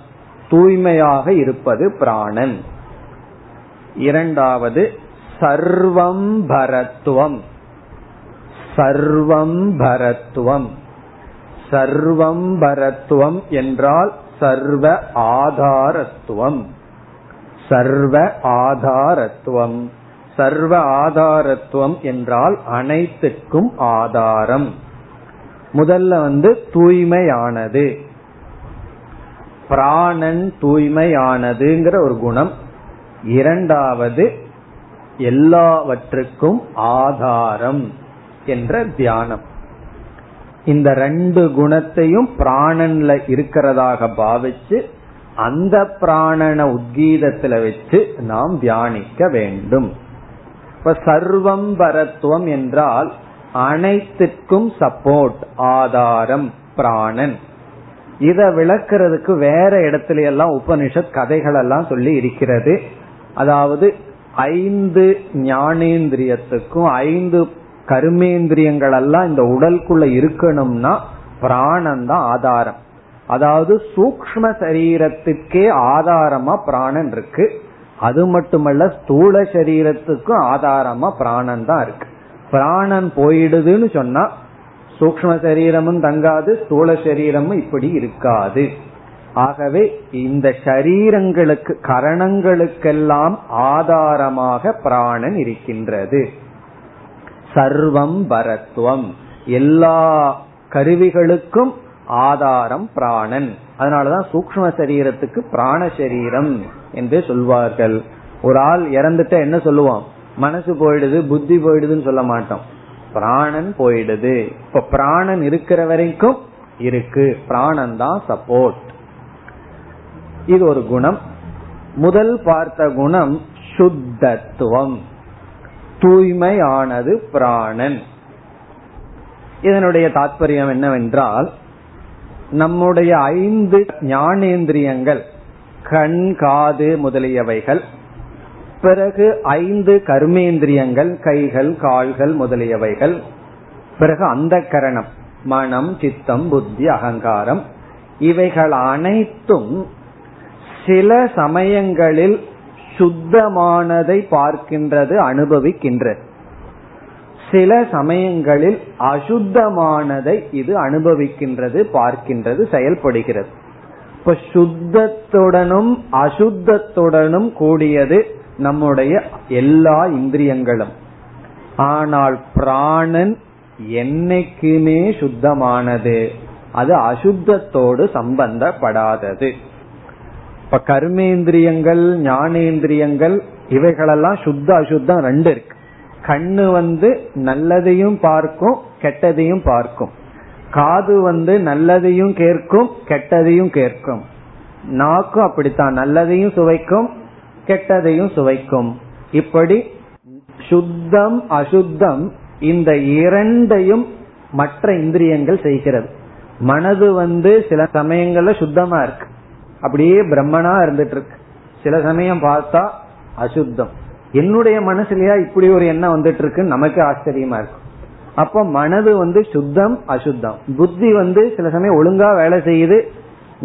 தூய்மையாக இருப்பது பிராணன். இரண்டாவது சர்வம் பரத்துவம், சர்வம் பரத்துவம். சர்வம் பரத்துவம் என்றால் சர்வ ஆதாரத்துவம், சர்வ ஆதாரத்துவம். சர்வ ஆதாரத்துவம் என்றால் அனைத்துக்கும் ஆதாரம். முதல்ல வந்து தூய்மையானது, பிராணன் தூய்மையானதுங்கிற ஒரு குணம். இரண்டாவது எல்லாவற்றுக்கும் ஆதாரம் என்ற தியானம். இந்த ரெண்டு குணத்தையும் பிராணன்ல இருக்கிறதாக பாவிச்சு அந்த பிராணன உத்கீதத்துல வச்சு நாம் தியானிக்க வேண்டும். இப்ப சர்வம் பரத்துவம் என்றால் அனைத்துக்கும் சப்போர்ட், ஆதாரம் பிராணன். இத விளக்கிறதுக்கு வேற இடத்துல எல்லாம் உபனிஷத் கதைகள் எல்லாம் சொல்லி இருக்கிறது. அதாவது ஐந்து ஞானேந்திரியத்துக்கும் ஐந்து கர்மேந்திரியங்கள் எல்லாம் இந்த உடலுக்குள்ள இருக்கணும்னா பிராணன் தான் ஆதாரம். அதாவது சூக்ஷ்ம சரீரத்துக்கே ஆதாரமா பிராணன் இருக்கு. அது மட்டுமல்ல ஸ்தூல சரீரத்துக்கும் ஆதாரமா பிராணன் தான் இருக்கு. பிராணன் போயிடுதுன்னு சொன்னா சூக்ஷ்ம சரீரமும் தங்காது, ஸ்தூல சரீரமும் இப்படி இருக்காது. ஆகவே இந்த சரீரங்களுக்கு கரணங்களுக்கெல்லாம் ஆதாரமாக பிராணன் இருக்கின்றது. சர்வம் பரத்துவம், எல்லா கருவிகளுக்கும் ஆதாரம் பிராணன். அதனாலதான் சூக்ஷ்ம சரீரத்துக்கு பிராண சரீரம் என்று சொல்வார்கள். ஒரு ஆள் இறந்துட்டா என்ன சொல்லுவோம்? மனசு போயிடுது, புத்தி போயிடுதுன்னு சொல்ல மாட்டோம், பிராணன் போயிடுது. இப்ப பிராணன் இருக்கிற வரைக்கும் இருக்கு, பிராணன் தான் சப்போர்ட். இது ஒரு குணம். முதல் பார்த்த குணம் சுத்தத்துவம், தூய்மையானது பிராணன். இதனுடைய தாற்பயம் என்னவென்றால், நம்முடைய ஐந்து ஞானேந்திரியங்கள் கண் காது முதலியவைகள், பிறகு ஐந்து கர்மேந்திரியங்கள் கைகள் கால்கள் முதலியவைகள், பிறகு அந்த கரணம் மனம் சித்தம் புத்தி அகங்காரம், இவைகள் அனைத்தும் சில சமயங்களில் சுத்தமானதை பார்க்கின்றது, அனுபவிக்கின்றது. சில சமயங்களில் அசுத்தமானதை இது அனுபவிக்கின்றது, பார்க்கின்றது, செயல்படுகிறது. இப்ப சுத்தத்துடனும் அசுத்தத்துடனும் கூடியது நம்முடைய எல்லா இந்திரியங்களும். ஆனால் பிராணன் என்னைக்குமே சுத்தமானது, அது அசுத்தத்தோடு சம்பந்தப்படாதது. இப்ப கர்மேந்திரியங்கள் ஞானேந்திரியங்கள் இவைகளெல்லாம் சுத்த அசுத்தம் ரெண்டு இருக்கு. கண்ணு வந்து நல்லதையும் பார்க்கும் கெட்டதையும் பார்க்கும், காது வந்து நல்லதையும் கேட்கும் கெட்டதையும் கேட்கும், நாக்கும் அப்படித்தான் நல்லதையும் சுவைக்கும் கெட்டதையும் சுவைக்கும். இப்படி சுத்தம் அசுத்தம் இந்த இரண்டையும் மற்ற இந்திரியங்கள் செய்கிறது. மனது வந்து சில சமயங்கள்ல சுத்தமா இருக்கு, அப்படியே பிரம்மனா இருந்துட்டு இருக்கு. சில சமயம் பார்த்தா அசுத்தம், என்னுடைய மனசுலயா இப்படி ஒரு எண்ணம் வந்துட்டு இருக்கு, நமக்கு ஆச்சரியமா இருக்கும். அப்ப மனது வந்து சுத்தம் அசுத்தம். புத்தி வந்து சில சமயம் ஒழுங்கா வேலை செய்யுது,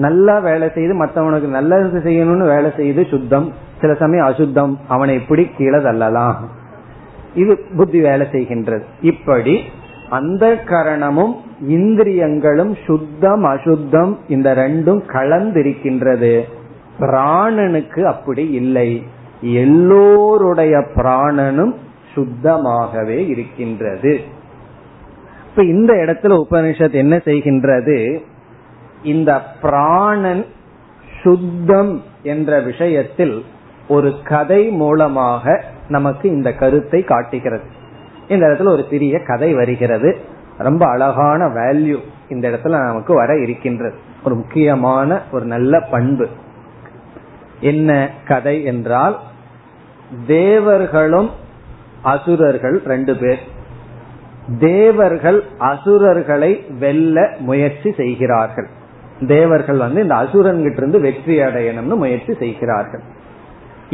நல்லா வேலை செய்யுது, மற்றவனுக்கு நல்லது செய்யணும்னு வேலை செய்யுது, சுத்தம். சில சமயம் அசுத்தம், அவனை எப்படி கீழே தள்ளலாம், இது புத்தி வேலை செய்கின்றது. இப்படி அந்த கரணமும் இந்திரியங்களும் சுத்தம் அசுத்தம் இந்த ரெண்டும் கலந்திருக்கின்றது. பிராணனுக்கு அப்படி இல்லை, எல்லோருடைய பிராணனும் சுத்தமாகவே இருக்கின்றது. இப்ப இந்த இடத்துல உபனிஷத் என்ன செய்கின்றது, இந்த பிராணன் சுத்தம் என்ற விஷயத்தில் ஒரு கதை மூலமாக நமக்கு இந்த கருத்தை காட்டுகிறது. இந்த இடத்துல ஒரு சிறிய கதை வருகிறது, ரொம்ப அழகான வேல்யூ இந்த இடத்துல நமக்கு வர இருக்கின்றது. ஒரு முக்கியமான ஒரு நல்ல பண்பு என்ன கதை என்றால், தேவர்களும் அசுரர்கள் ரெண்டு பேர், தேவர்கள் அசுரர்களை வெல்ல முயற்சி செய்கிறார்கள். தேவர்கள் வந்து இந்த அசுரன்கிட்ட இருந்து வெற்றி அடையணும்னு முயற்சி செய்கிறார்கள்.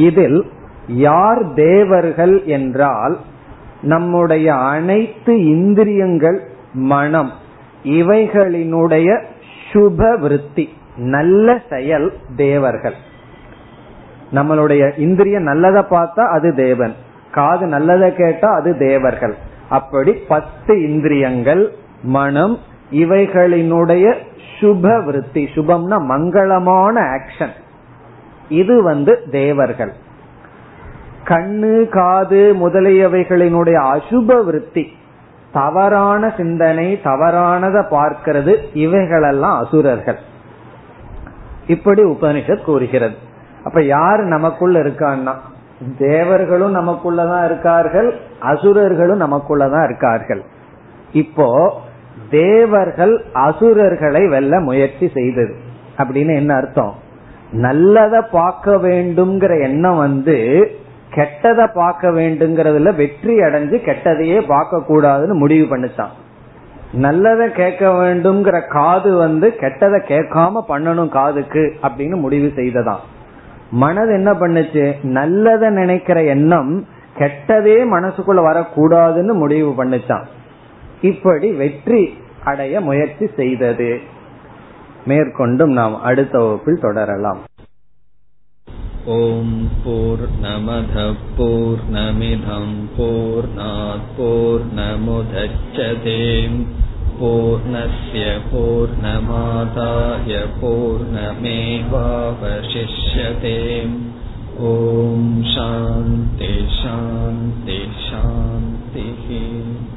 இதில் யார் தேவர்கள் என்றால், நம்முடைய அனைத்து இந்திரியங்கள் மனம் இவைகளினுடைய சுப விருத்தி நல்ல செயல் தேவர்கள். நம்மளுடைய இந்திரியம் நல்லதை பார்த்தா அது தேவன், காது நல்லதை கேட்டா அது தேவர்கள். அப்படி பத்து இந்திரியங்கள் மனம் இவைகளினுடைய சுப விருத்தி, சுபம்னா மங்களமான ஆக்ஷன், இது வந்து தேவர்கள். கண்ணு காது முதலியவைகளினுடைய அசுப விருத்தி, தவறான சிந்தனை தவறானதை பார்க்கிறது, இவைகளெல்லாம் அசுரர்கள். இப்படி உபனிஷத் கூறுகிறது. அப்ப யார் நமக்குள்ள இருக்கான்னா, தேவர்களும் நமக்குள்ளதான் இருக்கார்கள், அசுரர்களும் நமக்குள்ளதான் இருக்கார்கள். இப்போ தேவர்கள் அசுரர்களை வெல்ல முயற்சி செய்தது அப்படின்னு என்ன அர்த்தம், நல்லதை பார்க்க வேண்டும்ங்கிற எண்ணம் வந்து கெட்டதை பார்க்க வேண்டும்ங்கிறதுல வெற்றி அடைஞ்சு கெட்டதையே பார்க்க கூடாதுன்னு முடிவு பண்ணிச்சான். நல்லதை கேட்க வேண்டும்ங்கிற காது வந்து கெட்டதை கேட்காம பண்ணணும் காதுக்கு அப்படின்னு முடிவு செய்ததான். மனது என்ன பண்ணுச்சு, நல்லதை நினைக்கிற எண்ணம் கெட்டதே மனசுக்குள்ள வரக்கூடாதுன்னு முடிவு பண்ணிச்சான். இப்படி வெற்றி அடைய முயற்சி செய்தது. மேற்கொண்டும் நாம் அடுத்த வகுப்பில் தொடரலாம். ஓம் பூர்ணமதః பூர்ணமிதம் பூர்ணாத் பூர்ணமுதச்யதே பூர்ணஸ்ய பூர்ணமாதாய பூர்ணமேவாவசிஷ்யதே. ஓம் சாந்தி சாந்தி சாந்தி.